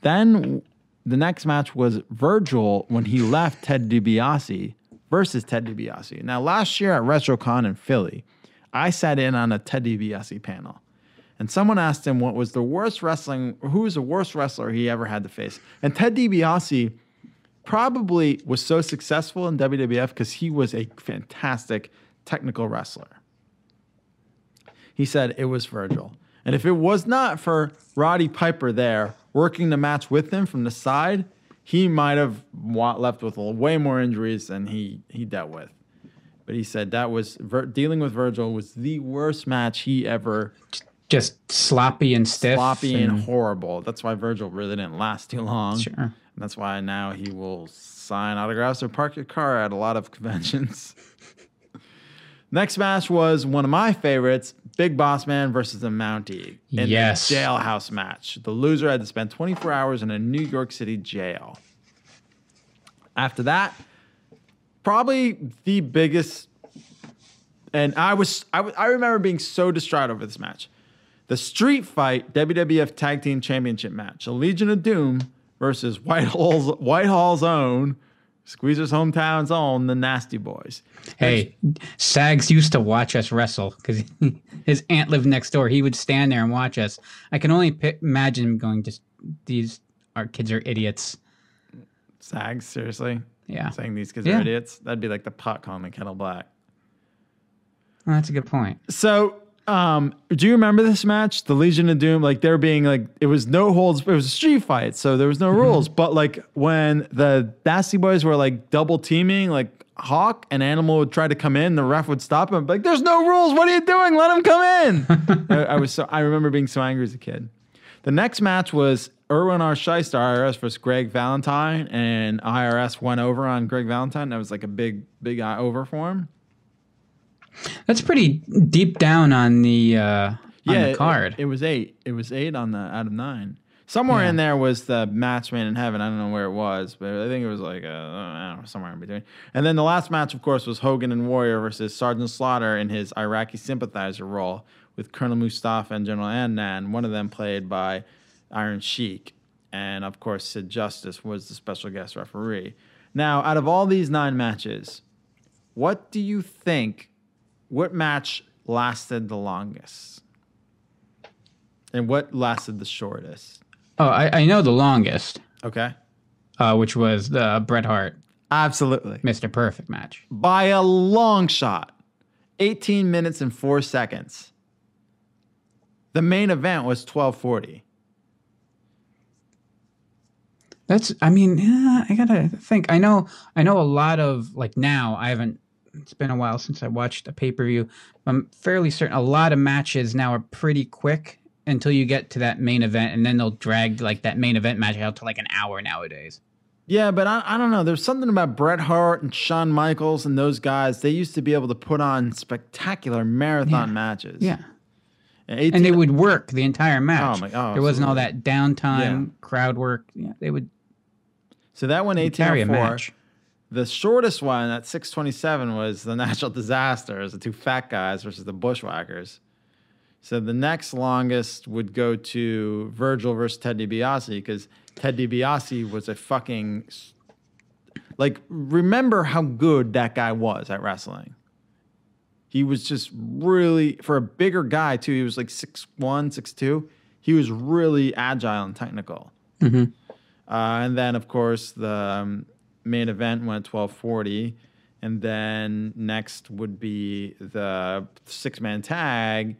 then the next match was Virgil when he left Ted DiBiase versus Ted DiBiase. Now, last year at RetroCon in Philly, I sat in on a Ted DiBiase panel. And someone asked him what was the worst wrestling, who was the worst wrestler he ever had to face. And Ted DiBiase probably was so successful in W W F because he was a fantastic technical wrestler. He said it was Virgil. And if it was not for Roddy Piper there working the match with him from the side, he might have left with way more injuries than he, he dealt with. But he said that was, dealing with Virgil was the worst match he ever. Just sloppy and stiff. Sloppy and, and horrible. That's why Virgil really didn't last too long. Sure. And that's why now he will sign autographs or park your car at a lot of conventions. Next match was one of my favorites, Big Boss Man versus the Mountie in yes. the jailhouse match. The loser had to spend twenty-four hours in a New York City jail. After that, probably the biggest, and I was I, I remember being so distraught over this match. The Street Fight W W F Tag Team Championship match, the Legion of Doom versus Whitehall's Whitehall's own, Squeezer's hometown's own, the Nasty Boys. Hey, Sags used to watch us wrestle because his aunt lived next door. He would stand there and watch us. I can only imagine him going, just, these, our kids are idiots. Sags, seriously? Yeah. Saying these kids yeah. are idiots? That'd be like the pot calling the kettle black. Well, that's a good point. So, um, do you remember this match? The Legion of Doom, like there being like, it was no holds, it was a street fight, so there was no rules. But like when the Nasty Boys were like double teaming, like Hawk and Animal would try to come in, the ref would stop him, like there's no rules, what are you doing? Let him come in. I, I was so, I remember being so angry as a kid. The next match was Erwin R. Shyster, I R S versus Greg Valentine, and I R S went over on Greg Valentine. That was like a big, big eye over for him. That's pretty deep down on the uh, yeah, on the card. It, it was eight. It was eight on the out of nine. Somewhere yeah. in there was the match made in heaven. I don't know where it was, but I think it was like, uh, I don't know, somewhere in between. And then the last match, of course, was Hogan and Warrior versus Sergeant Slaughter in his Iraqi sympathizer role with Colonel Mustafa and General Annan, one of them played by Iron Sheik. And, of course, Sid Justice was the special guest referee. Now, out of all these nine matches, what do you think, what match lasted the longest? And what lasted the shortest? Oh, I, I know the longest. Okay. Uh, which was the Bret Hart. Absolutely. Mister Perfect match. By a long shot. eighteen minutes and four seconds. The main event was twelve forty. That's, I mean, yeah, I gotta think. I know, I know a lot of, like now, I haven't, it's been a while since I watched a pay-per-view. I'm fairly certain a lot of matches now are pretty quick until you get to that main event, and then they'll drag like that main event match out to like an hour nowadays. Yeah, but I, I don't know. There's something about Bret Hart and Shawn Michaels and those guys. They used to be able to put on spectacular marathon yeah. matches. Yeah. eighteen and they would work the entire match. Oh my, oh, there absolutely. Wasn't all that downtime, yeah. crowd work. Yeah, they would. So that one, eighteen oh four. The shortest one at six twenty-seven was the Natural Disasters, the two fat guys versus the Bushwhackers. So the next longest would go to Virgil versus Ted DiBiase, because Ted DiBiase was a fucking... Like, remember how good that guy was at wrestling. He was just really... For a bigger guy, too, he was like six one, six two. He was really agile and technical. Mm-hmm. Uh, and then, of course, the um, main event went twelve forty. And then next would be the six-man tag...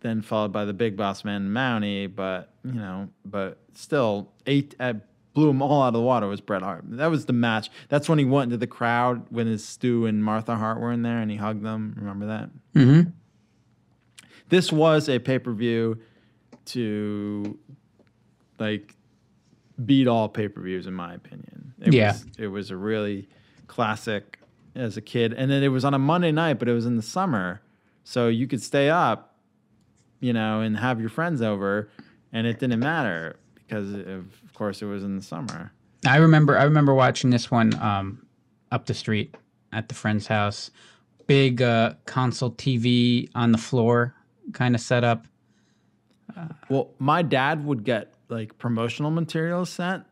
Then followed by the Big Boss Man and Mountie, but you know, but still, eight uh, blew them all out of the water was Bret Hart. That was the match. That's when he went into the crowd when his Stu and Martha Hart were in there, and he hugged them. Remember that? Mm-hmm. This was a pay-per-view to like beat all pay-per-views, in my opinion. It yeah, was, it was a really classic as a kid, and then it was on a Monday night, but it was in the summer, so you could stay up. You know, and have your friends over, and it didn't matter because, of course, it was in the summer. I remember, I remember watching this one um, up the street at the friend's house. Big uh, console T V on the floor kind of setup. Uh, well, my dad would get like promotional materials sent,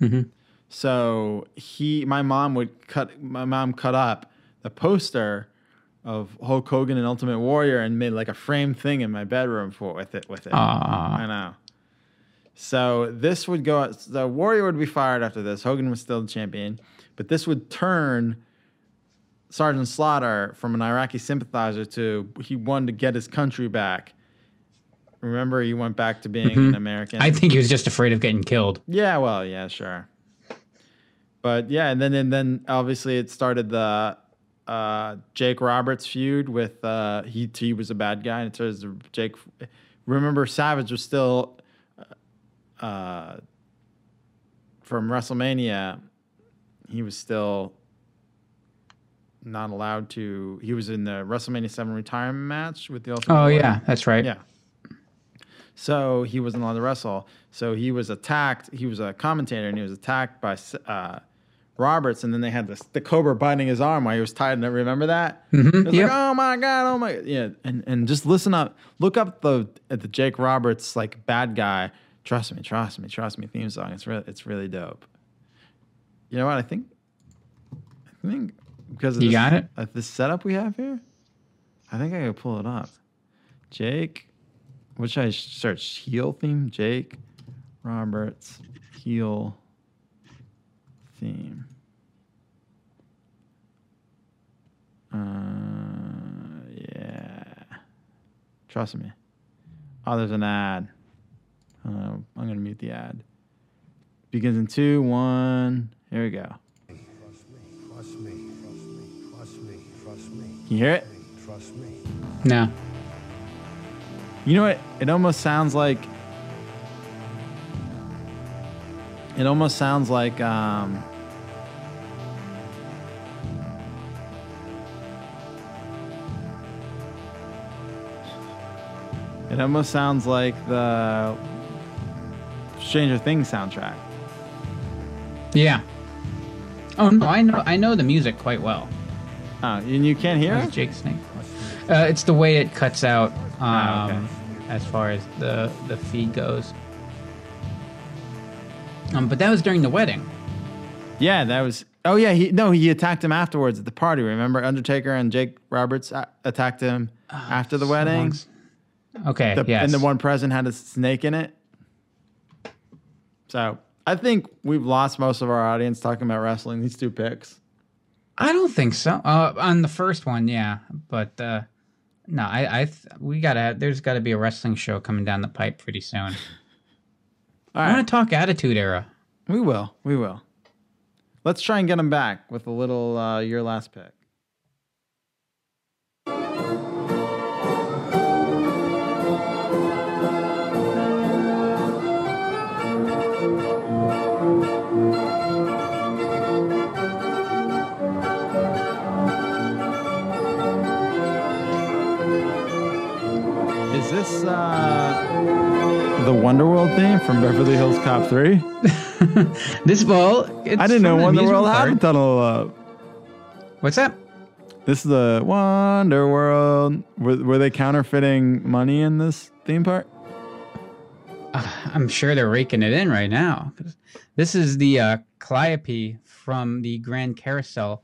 mm-hmm. so he, my mom would cut, my mom cut up the poster of Hulk Hogan and Ultimate Warrior and made like a frame thing in my bedroom for with it with it. Aww. I know. So this would go out, the Warrior would be fired after this. Hogan was still the champion, but this would turn Sergeant Slaughter from an Iraqi sympathizer to he wanted to get his country back. Remember, he went back to being mm-hmm. an American. I think he was just afraid of getting killed. Yeah, well, yeah, sure. But yeah, and then and then obviously it started the Uh, Jake Roberts feud with uh, he he was a bad guy, and it turns Jake. Remember, Savage was still uh, from WrestleMania. He was still not allowed to. He was in the WrestleMania seven retirement match with the Ultimate Warrior. Oh yeah, that's right. Yeah. So he wasn't allowed to wrestle. So he was attacked. He was a commentator, and he was attacked by. Uh, Roberts, and then they had this, the Cobra biting his arm while he was tied. And I remember that. Mm-hmm. It was yep. like, oh my god, oh my, yeah. And and just listen up, look up the the Jake Roberts like bad guy. Trust me, trust me, trust me. Theme song. It's really it's really dope. You know what I think? I think because of you this, got it. Uh, this setup we have here, I think I could pull it up. Jake, what should I search? Heel theme. Jake Roberts heel theme. Uh, yeah. Trust me. Oh, there's an ad. Uh, I'm going to mute the ad. Begins in two, one. Here we go. Trust me. Trust me. Trust me. Trust me. Trust me. Can you hear it? Trust me. No. You know what? It almost sounds like... It almost sounds like um, It almost sounds like the Stranger Things soundtrack. Yeah. Oh no, I know I know the music quite well. Oh, and you can't hear it? Jake Snake. Uh, it's the way it cuts out um, oh, okay. as far as the the feed goes. Um, but that was during the wedding. Yeah, that was. Oh yeah, he no, he attacked him afterwards at the party. Remember, Undertaker and Jake Roberts attacked him oh, after the so wedding. Long. Okay, the, yes. And the one present had a snake in it. So I think we've lost most of our audience talking about wrestling. These two picks. I don't think so. Uh, on the first one, yeah, but uh, no, I, I th- we gotta. There's got to be a wrestling show coming down the pipe pretty soon. All right. I want to talk Attitude Era. We will. We will. Let's try and get them back with a little uh, your last pick. Is this uh the Wonderworld theme from Beverly Hills Cop three? This ball. It's I didn't know Wonderworld had a tunnel up. What's that? This is the Wonderworld. Were, were they counterfeiting money in this theme park? Uh, I'm sure they're raking it in right now. This is the uh, Calliope from the Grand Carousel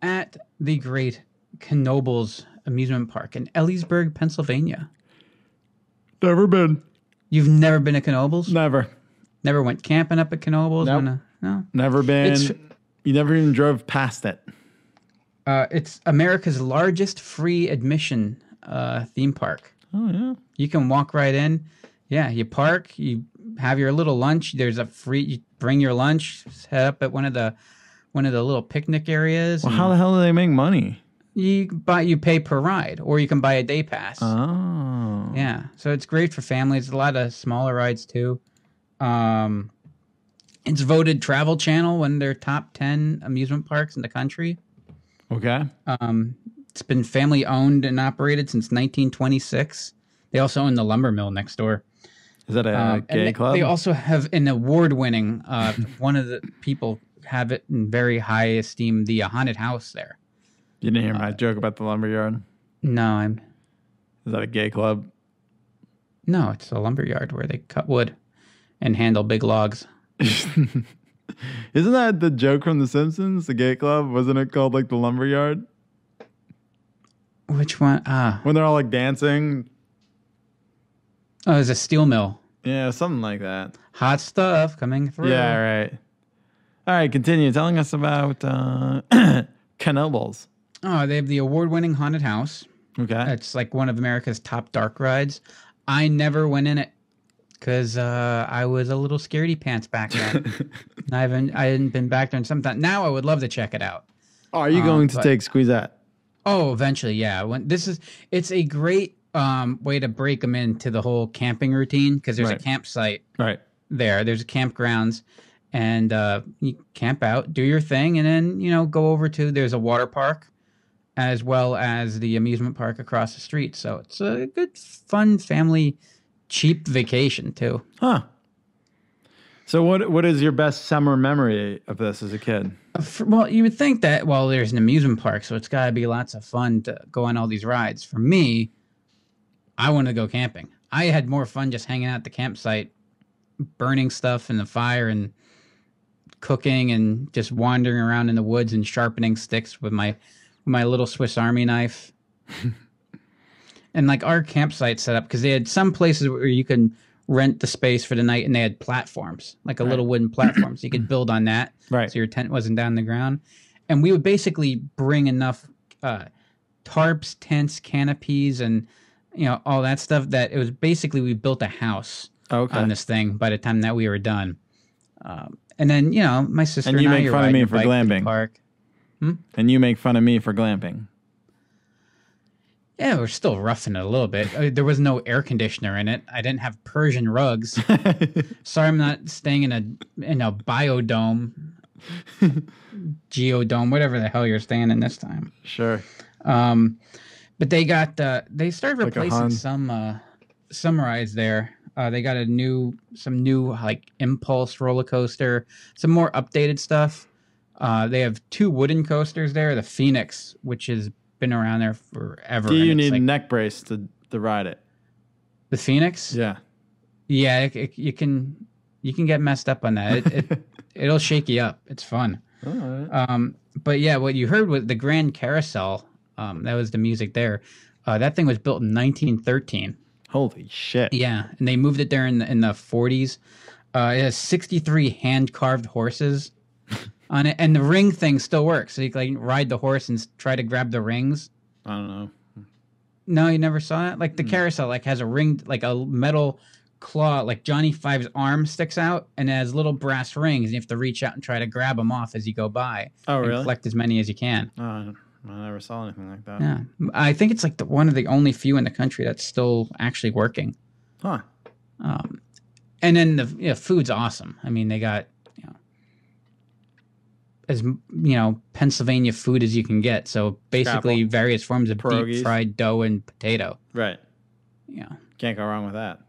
at the Great Knoebels Amusement Park in Ellensburg, Pennsylvania. Never been. You've never been to Knoebels? Never. Never went camping up at Knoebels? Nope. Wanna, no. Never been. It's, you never even drove past it. Uh, it's America's largest free admission uh, theme park. Oh, yeah. You can walk right in. Yeah, you park. You have your little lunch. There's a free... You bring your lunch. Set up at one of the one of the little picnic areas. Well, how the hell do they make money? You buy, you pay per ride, or you can buy a day pass. Oh, yeah. So it's great for families. A lot of smaller rides too. Um, it's voted Travel Channel one of their top ten amusement parks in the country. Okay. Um, it's been family owned and operated since nineteen twenty-six. They also own the lumber mill next door. Is that a um, gay they, club? They also have an award-winning. Uh, one of the people have it in very high esteem. The haunted house there. You didn't hear my uh, joke about the lumberyard? No, I'm... Is that a gay club? No, it's a lumberyard where they cut wood and handle big logs. Isn't that the joke from The Simpsons, the gay club? Wasn't it called, like, the lumberyard? Which one? Ah. When they're all, like, dancing. Oh, it was a steel mill. Yeah, something like that. Hot stuff coming through. Yeah, right. All right, continue telling us about uh, Knoebels. Oh, they have the award-winning haunted house. Okay. It's like one of America's top dark rides. I never went in it because uh, I was a little scaredy pants back then. I haven't, I hadn't been back there in some time. Now I would love to check it out. Oh, are you um, going to but, take Squeezette? Oh, eventually, yeah. When this is, it's a great um, way to break them into the whole camping routine because there's right. a campsite right there. There's campgrounds. And uh, you camp out, do your thing, and then, you know, go over to, there's a water park, as well as the amusement park across the street. So it's a good, fun, family, cheap vacation, too. Huh. So what what is your best summer memory of this as a kid? Uh, for, well, you would think that, well, there's an amusement park, so it's got to be lots of fun to go on all these rides. For me, I wanted to go camping. I had more fun just hanging out at the campsite, burning stuff in the fire and cooking and just wandering around in the woods and sharpening sticks with my... my little Swiss Army knife. And like our campsite set up, because they had some places where you can rent the space for the night and they had platforms, like a right. little wooden platform. So you could build on that. Right. So your tent wasn't down the ground. And we would basically bring enough uh, tarps, tents, canopies, and you know all that stuff that it was basically we built a house okay. on this thing by the time that we were done. Um, and then, you know, my sister and, and you I make fun of me for glamping. Park. Hmm? And you make fun of me for glamping. Yeah, we're still roughing it a little bit. I mean, there was no air conditioner in it. I didn't have Persian rugs. Sorry, I'm not staying in a in a biodome, geodome, whatever the hell you're staying in this time. Sure. Um, but they got uh, they started replacing like some uh, summarize there. Uh, they got a new, some new like impulse roller coaster, some more updated stuff. Uh, they have two wooden coasters there. The Phoenix, which has been around there forever. Do you need like, a neck brace to to ride it? The Phoenix? Yeah, yeah. It, it, you can you can get messed up on that. It, it it'll shake you up. It's fun. All right. Um, but yeah, what you heard was the Grand Carousel. Um, that was the music there. Uh, that thing was built in nineteen thirteen. Holy shit! Yeah, and they moved it there in the, in the forties. Uh, it has sixty-three hand-carved horses on it, and the ring thing still works. So you can like, ride the horse and try to grab the rings. I don't know. No, you never saw it. Like the mm. carousel, like has a ring, like a metal claw, like Johnny Five's arm sticks out, and it has little brass rings, and you have to reach out and try to grab them off as you go by. Oh, really? And collect as many as you can. Oh. I never saw anything like that. Yeah, I think it's like the, one of the only few in the country that's still actually working. Huh. Um, and then the you know, food's awesome. I mean, they got you know as you know Pennsylvania food as you can get. So basically, Scrapple. Various forms of pierogies. Deep fried dough and potato. Right. Yeah. Can't go wrong with that.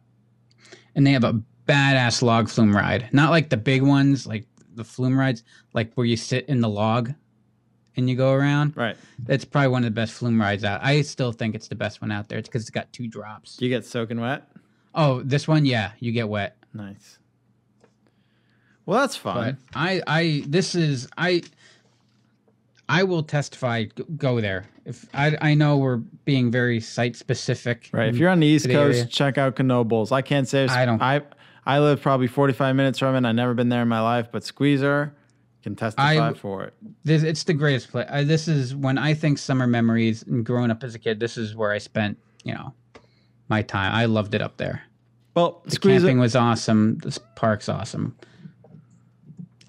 And they have a badass log flume ride. Not like the big ones, like the flume rides, like where you sit in the log. And you go around. Right. That's probably one of the best flume rides out. I still think it's the best one out there. It's because it's got two drops. Do you get soaking wet? Oh, this one, yeah, you get wet. Nice. Well, that's fun. But I, I, this is I. I will testify. Go there. If I, I know we're being very site specific. Right. If you're on the East Coast, area. Check out Knoebels. I can't say. I don't. I, I live probably forty-five minutes from it. I've never been there in my life, but Squeezer. Can testify I, for it. This, it's the greatest place. I, this is when I think summer memories and growing up as a kid, this is where I spent, you know, my time. I loved it up there. Well, the camping it. was awesome. This park's awesome.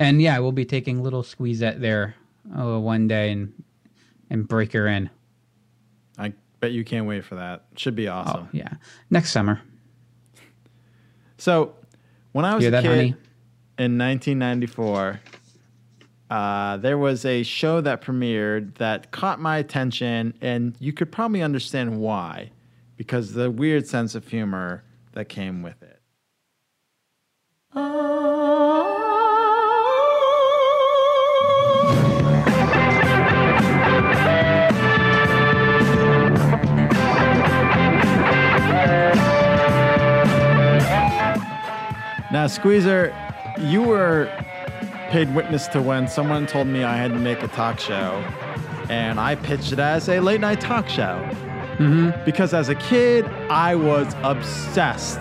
And yeah, we'll be taking little Squeezette there oh, one day and and break her in. I bet you can't wait for that. Should be awesome. Oh, yeah. Next summer. So when I was Hear a that, kid honey? in nineteen ninety-four... Uh, there was a show that premiered that caught my attention, and you could probably understand why, because the weird sense of humor that came with it. Now, Squeezer, you were... paid witness to when someone told me I had to make a talk show, and I pitched it as a late night talk show. Mm-hmm. Because as a kid, I was obsessed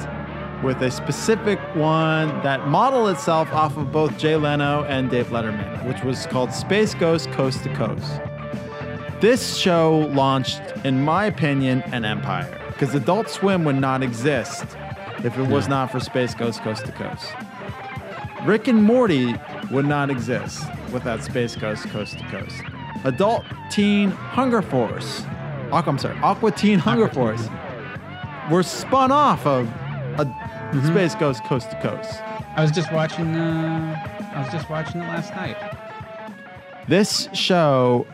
with a specific one that modeled itself off of both Jay Leno and Dave Letterman, which was called Space Ghost Coast to Coast. This show launched, in my opinion, an empire, because Adult Swim would not exist if it was not for Space Ghost Coast to Coast. Rick and Morty would not exist without Space Ghost Coast to Coast. Adult Teen Hunger Force, Aqu- I'm sorry, Aqua Teen Hunger Aqua Force Teen. were spun off of a mm-hmm. Space Ghost Coast to Coast. I was just watching. Uh, I was just watching it last night. This show,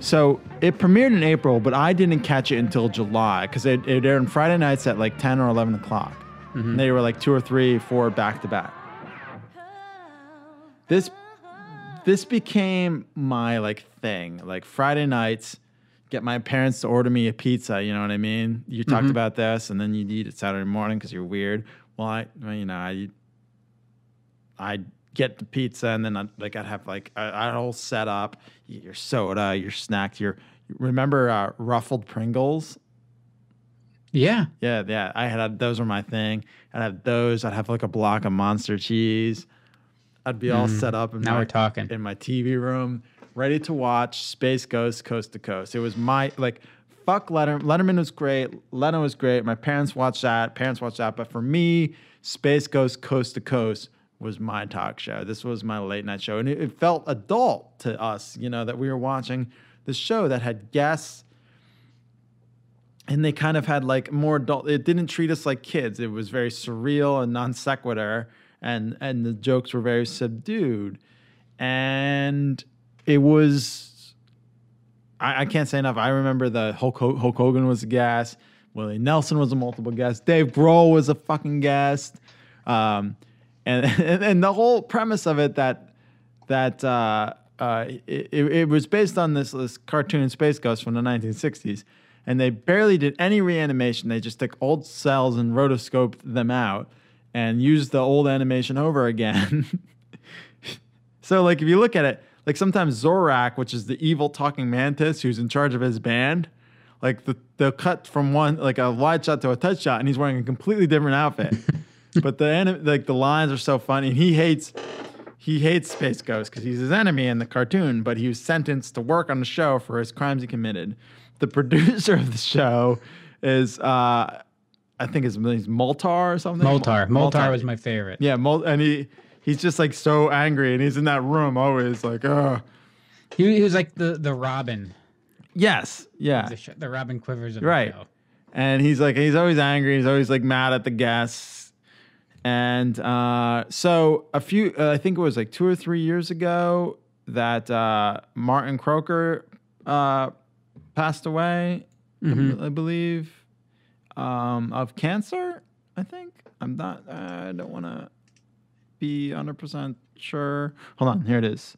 so it premiered in April, but I didn't catch it until July because it, it aired on Friday nights at like ten or eleven o'clock. Mm-hmm. And they were like two or three, four back to back. This this became my like thing. Like Friday nights, get my parents to order me a pizza. You know what I mean? You talked mm-hmm. about this, and then you eat it Saturday morning because you're weird. Well, I well, you know I I get the pizza, and then I, like I'd have like I'd all set up your soda, your snack, your remember uh, ruffled Pringles. Yeah, yeah, yeah. I had those were my thing. I'd have those. I'd have like a block of Monster cheese. I'd be all mm, set up in now my, we're talking. in my T V room, ready to watch Space Ghost Coast to Coast. It was my, like, fuck Letterman. Letterman was great. Leno was great. My parents watched that. Parents watched that. But for me, Space Ghost Coast to Coast was my talk show. This was my late night show. And it, it felt adult to us, you know, that we were watching this show that had guests. And they kind of had, like, more adult. It didn't treat us like kids. It was very surreal and non sequitur. And and the jokes were very subdued. And it was, I, I can't say enough. I remember the Hulk, Hulk Hogan was the guest. Willie Nelson was a multiple guest. Dave Grohl was a fucking guest. Um, and, and and the whole premise of it that that uh, uh, it, it was based on this this cartoon Space Ghost from the nineteen sixties, and they barely did any reanimation. They just took old cells and rotoscoped them out and used the old animation over again. So like if you look at it, like sometimes Zorak, which is the evil talking mantis who's in charge of his band, like the they'll cut from one like a wide shot to a touch shot, and he's wearing a completely different outfit. But the anim- like the lines are so funny, and he hates he hates Space Ghost because he's his enemy in the cartoon. But he was sentenced to work on the show for his crimes he committed. The producer of the show is uh, I think his name is Moltar or something. Moltar. Moltar, Moltar was my favorite. Yeah, Mol- and he he's just like so angry, and he's in that room always like, oh. He, he was like the the Robin. Yes. Yeah. The, sh- the Robin Quivers of right. the show. And he's like he's always angry. He's always like mad at the guests. And uh, so a few, uh, I think it was like two or three years ago that uh, Martin Croker uh, passed away, mm-hmm. I, I believe, um, of cancer, I think. I'm not, I don't want to be one hundred percent sure. Hold on, here it is.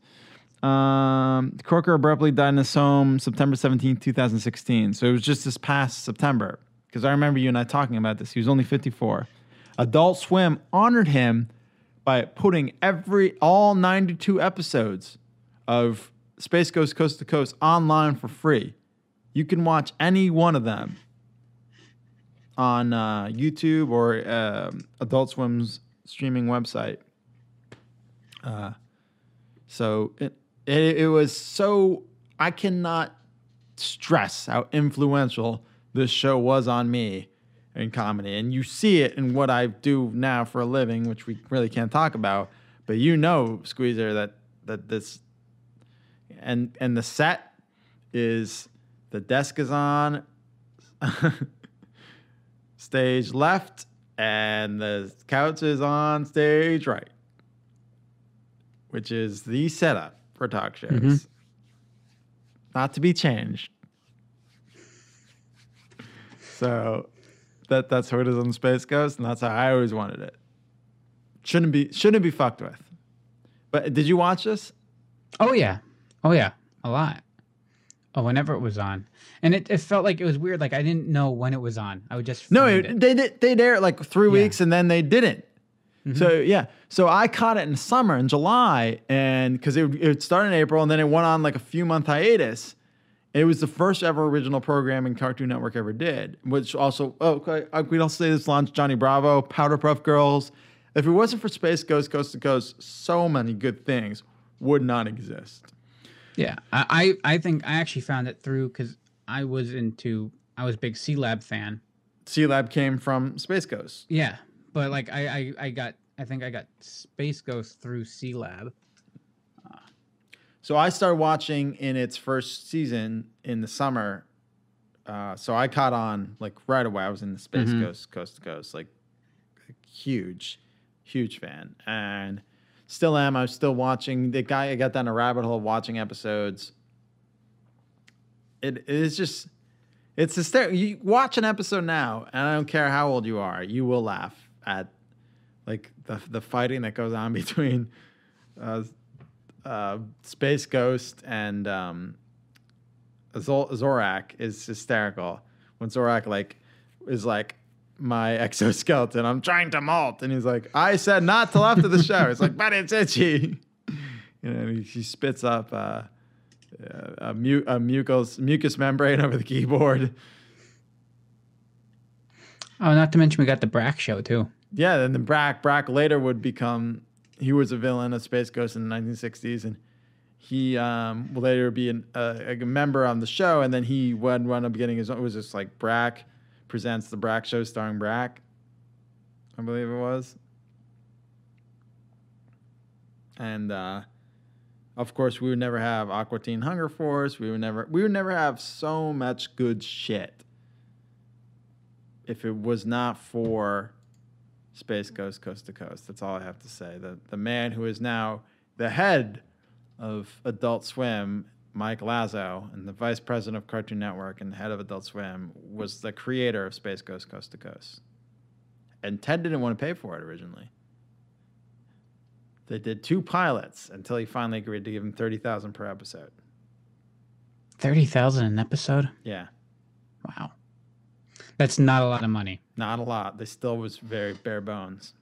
Um, Croker abruptly died in his home September seventeenth, twenty sixteen. So it was just this past September, because I remember you and I talking about this. He was only fifty-four. Adult Swim honored him by putting every all ninety-two episodes of Space Ghost Coast to Coast online for free. You can watch any one of them on uh, YouTube or uh, Adult Swim's streaming website. Uh, so it, it it was so I cannot stress how influential this show was on me. In comedy, and you see it in what I do now for a living, which we really can't talk about. But you know, Squeezer, that that this and and the set is the desk is on stage left, and the couch is on stage right, which is the setup for talk shows, mm-hmm. not to be changed. So. That that's how it is on Space Ghost, and that's how I always wanted it. Shouldn't be shouldn't be fucked with. But did you watch this? Oh yeah, oh yeah, a lot. Oh, whenever it was on, and it, it felt like it was weird. Like I didn't know when it was on. I would just no, it, it. they did they aired like three yeah. weeks, and then they didn't. Mm-hmm. So yeah, so I caught it in the summer in July, and because it it started in April, and then it went on like a few month hiatus. It was the first ever original programming Cartoon Network ever did, which also, oh, we'd also say this launched Johnny Bravo, Powder Puff Girls. If it wasn't for Space Ghost, Coast to Coast, so many good things would not exist. Yeah, I, I think I actually found it through because I was into, I was a big C-Lab fan. C-Lab came from Space Ghost. Yeah, but like I, I, I got, I think I got Space Ghost through C-Lab. So I started watching in its first season in the summer. Uh, so I caught on like right away. I was in the Space mm-hmm. Ghost, Coast to Coast, like huge, huge fan. And still am. I was still watching. The guy I got down a rabbit hole watching episodes. It, it is just, it's hysterical. You watch an episode now, and I don't care how old you are, you will laugh at like the the fighting that goes on between uh Uh, Space Ghost and um, Zol- Zorak is hysterical. When Zorak like is like, my exoskeleton, I'm trying to molt, and he's like, I said not till after the show. It's like, but it's itchy. You know, he, he spits up uh, a, mu- a mucus mucus membrane over the keyboard. Oh, not to mention we got the Brack show too. Yeah, and then Brack Brack later would become. He was a villain of Space Ghost in the nineteen sixties, and he um, will later be an, uh, a member on the show. And then he wound up getting his own. It was just like Brack presents the Brack show starring Brack, I believe it was. And uh, of course, we would never have Aqua Teen Hunger Force. We would never, we would never have so much good shit if it was not for Space Ghost Coast to Coast. That's all I have to say. The the man who is now the head of Adult Swim Mike Lazo, and the vice president of Cartoon Network and the head of Adult Swim, was the creator of Space Ghost Coast to Coast. And Ted didn't want to pay for it originally. They did two pilots until he finally agreed to give him thirty thousand dollars per episode. thirty thousand dollars an episode? Yeah. Wow. That's not a lot of money. Not a lot. They still was very bare bones.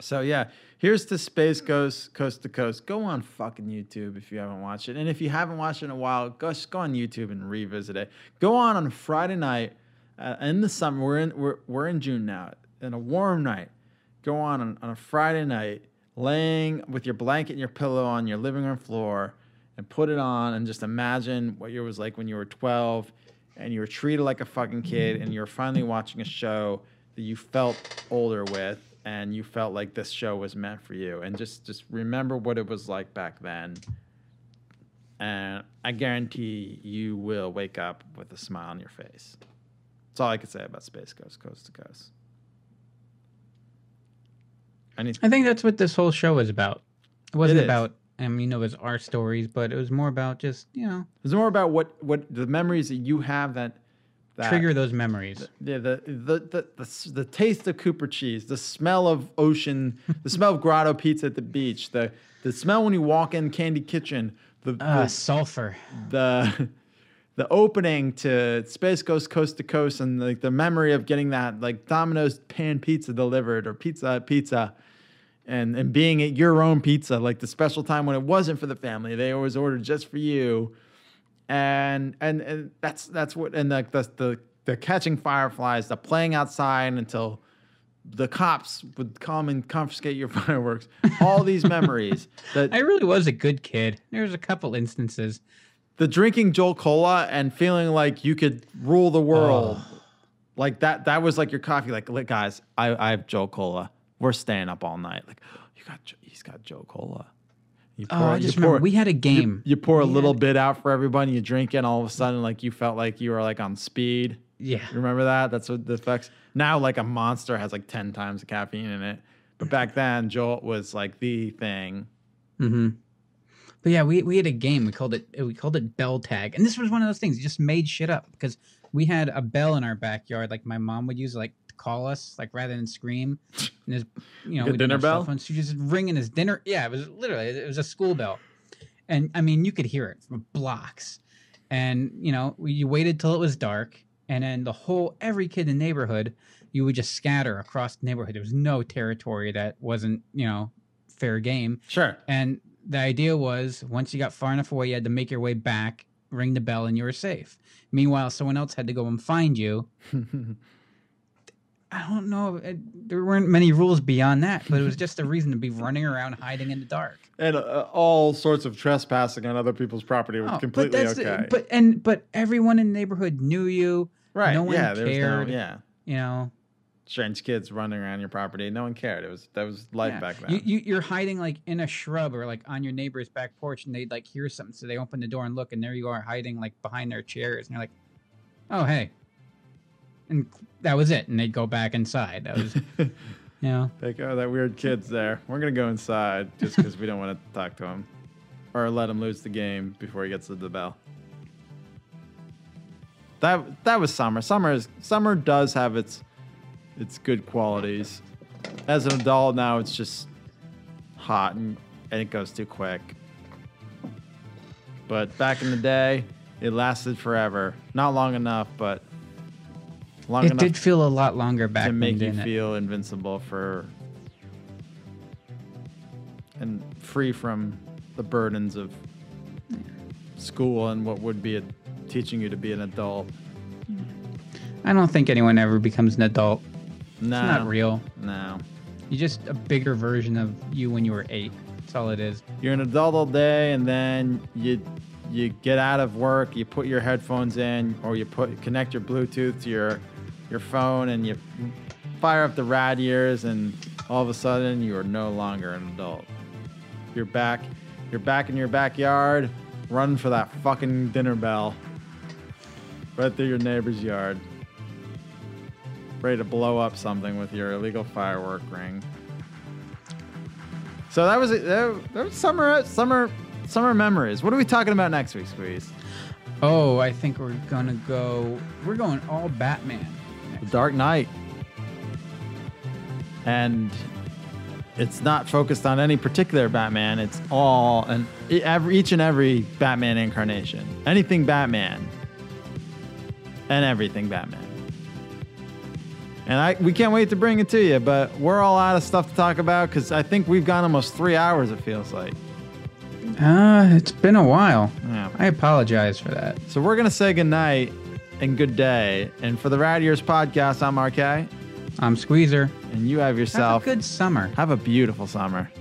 So, yeah, here's the Space Ghost Coast to Coast. Go on fucking YouTube if you haven't watched it. And if you haven't watched it in a while, go, just go on YouTube and revisit it. Go on on Friday night uh, in the summer. We're in, we're, we're in June now, in a warm night. Go on, on on a Friday night, laying with your blanket and your pillow on your living room floor, and put it on and just imagine what you was like when you were twelve and you were treated like a fucking kid and you were finally watching a show that you felt older with. And you felt like this show was meant for you. And just, just remember what it was like back then. And I guarantee you will wake up with a smile on your face. That's all I can say about Space Ghost Coast to Coast. Any- I think that's what this whole show was about. It wasn't it about, I mean, you know, it was our stories, but it was more about just, you know. It was more about what, what the memories that you have that... That, trigger those memories. Yeah, the, the the the the taste of Cooper cheese, the smell of ocean, the smell of Grotto pizza at the beach, the the smell when you walk in Candy Kitchen, the, uh, the sulfur, the the opening to Space Ghost Coast to Coast, and like the, the memory of getting that like Domino's pan pizza delivered or pizza pizza, and and being at your own pizza, like the special time when it wasn't for the family, they always ordered just for you. And, and and that's that's what and the, the the the catching fireflies, the playing outside until the cops would come and confiscate your fireworks. All these memories. That, I really was a good kid. There's a couple instances. The drinking Jolt Cola and feeling like you could rule the world, oh. like that. That was like your coffee. Like, look, guys, I I have Jolt Cola. We're staying up all night. Like, you got he's got Jolt Cola. You pour, oh, I just you remember pour, we had a game. You, you pour we a little had... bit out for everybody. You drink it, and all of a sudden, like you felt like you were like on speed. Yeah, you remember that? That's what the effects. Now, like a Monster has like ten times the caffeine in it, but back then, Jolt was like the thing. Mm-hmm. But yeah, we we had a game. We called it we called it Bell Tag, and this was one of those things. You just made shit up because we had a bell in our backyard. Like my mom would use like. Call us, like rather than scream, and his, you know, we dinner bell. Phones, she just ringing his dinner. Yeah, it was literally it was a school bell, and I mean you could hear it from blocks. And you know, we, you waited till it was dark, and then the whole every kid in the neighborhood, you would just scatter across the neighborhood. There was no territory that wasn't you know fair game. Sure. And the idea was once you got far enough away, you had to make your way back, ring the bell, and you were safe. Meanwhile, someone else had to go and find you. I don't know. It, there weren't many rules beyond that, but it was just a reason to be running around hiding in the dark. And uh, all sorts of trespassing on other people's property was oh, completely but okay. But and but everyone in the neighborhood knew you. Right. No one yeah, cared. There was no, yeah. You know. Strange kids running around your property. No one cared. It was that was life yeah. back then. You, you, you're hiding like in a shrub or like on your neighbor's back porch, and they'd like hear something, so they open the door and look, and there you are hiding like behind their chairs, and you're like, oh hey. And that was it. And they'd go back inside. That was, you know. Like, oh, that weird kid's there. We're going to go inside just because we don't want to talk to him. Or let him lose the game before he gets to the bell. That that was summer. Summer is, summer does have its its good qualities. As an adult now, it's just hot and, and it goes too quick. But back in the day, it lasted forever. Not long enough, but... Long it did feel a lot longer back then. To make you feel invincible for and free from the burdens of school and what would be a, teaching you to be an adult. I don't think anyone ever becomes an adult. No. It's not real. No. You're just a bigger version of you when you were eight. That's all it is. You're an adult all day and then you... You get out of work, you put your headphones in, or you put connect your Bluetooth to your your phone, and you fire up the rad ears, and all of a sudden you are no longer an adult. You're back, you're back in your backyard, running for that fucking dinner bell, right through your neighbor's yard, ready to blow up something with your illegal firework ring. So that was it. That was summer. Summer. summer memories. What are we talking about next week, Squeeze? Oh, I think we're gonna go. We're going all Batman. The Dark Knight. And it's not focused on any particular Batman. It's all and every, each and every Batman incarnation. Anything Batman. And everything Batman. And I we can't wait to bring it to you, but we're all out of stuff to talk about because I think we've gone almost three hours, it feels like. Uh, it's been a while. Yeah. I apologize for that. So we're going to say goodnight and good day. And for the Rad Years podcast, I'm R K. I'm Squeezer. And you have yourself... Have a good summer. Have a beautiful summer.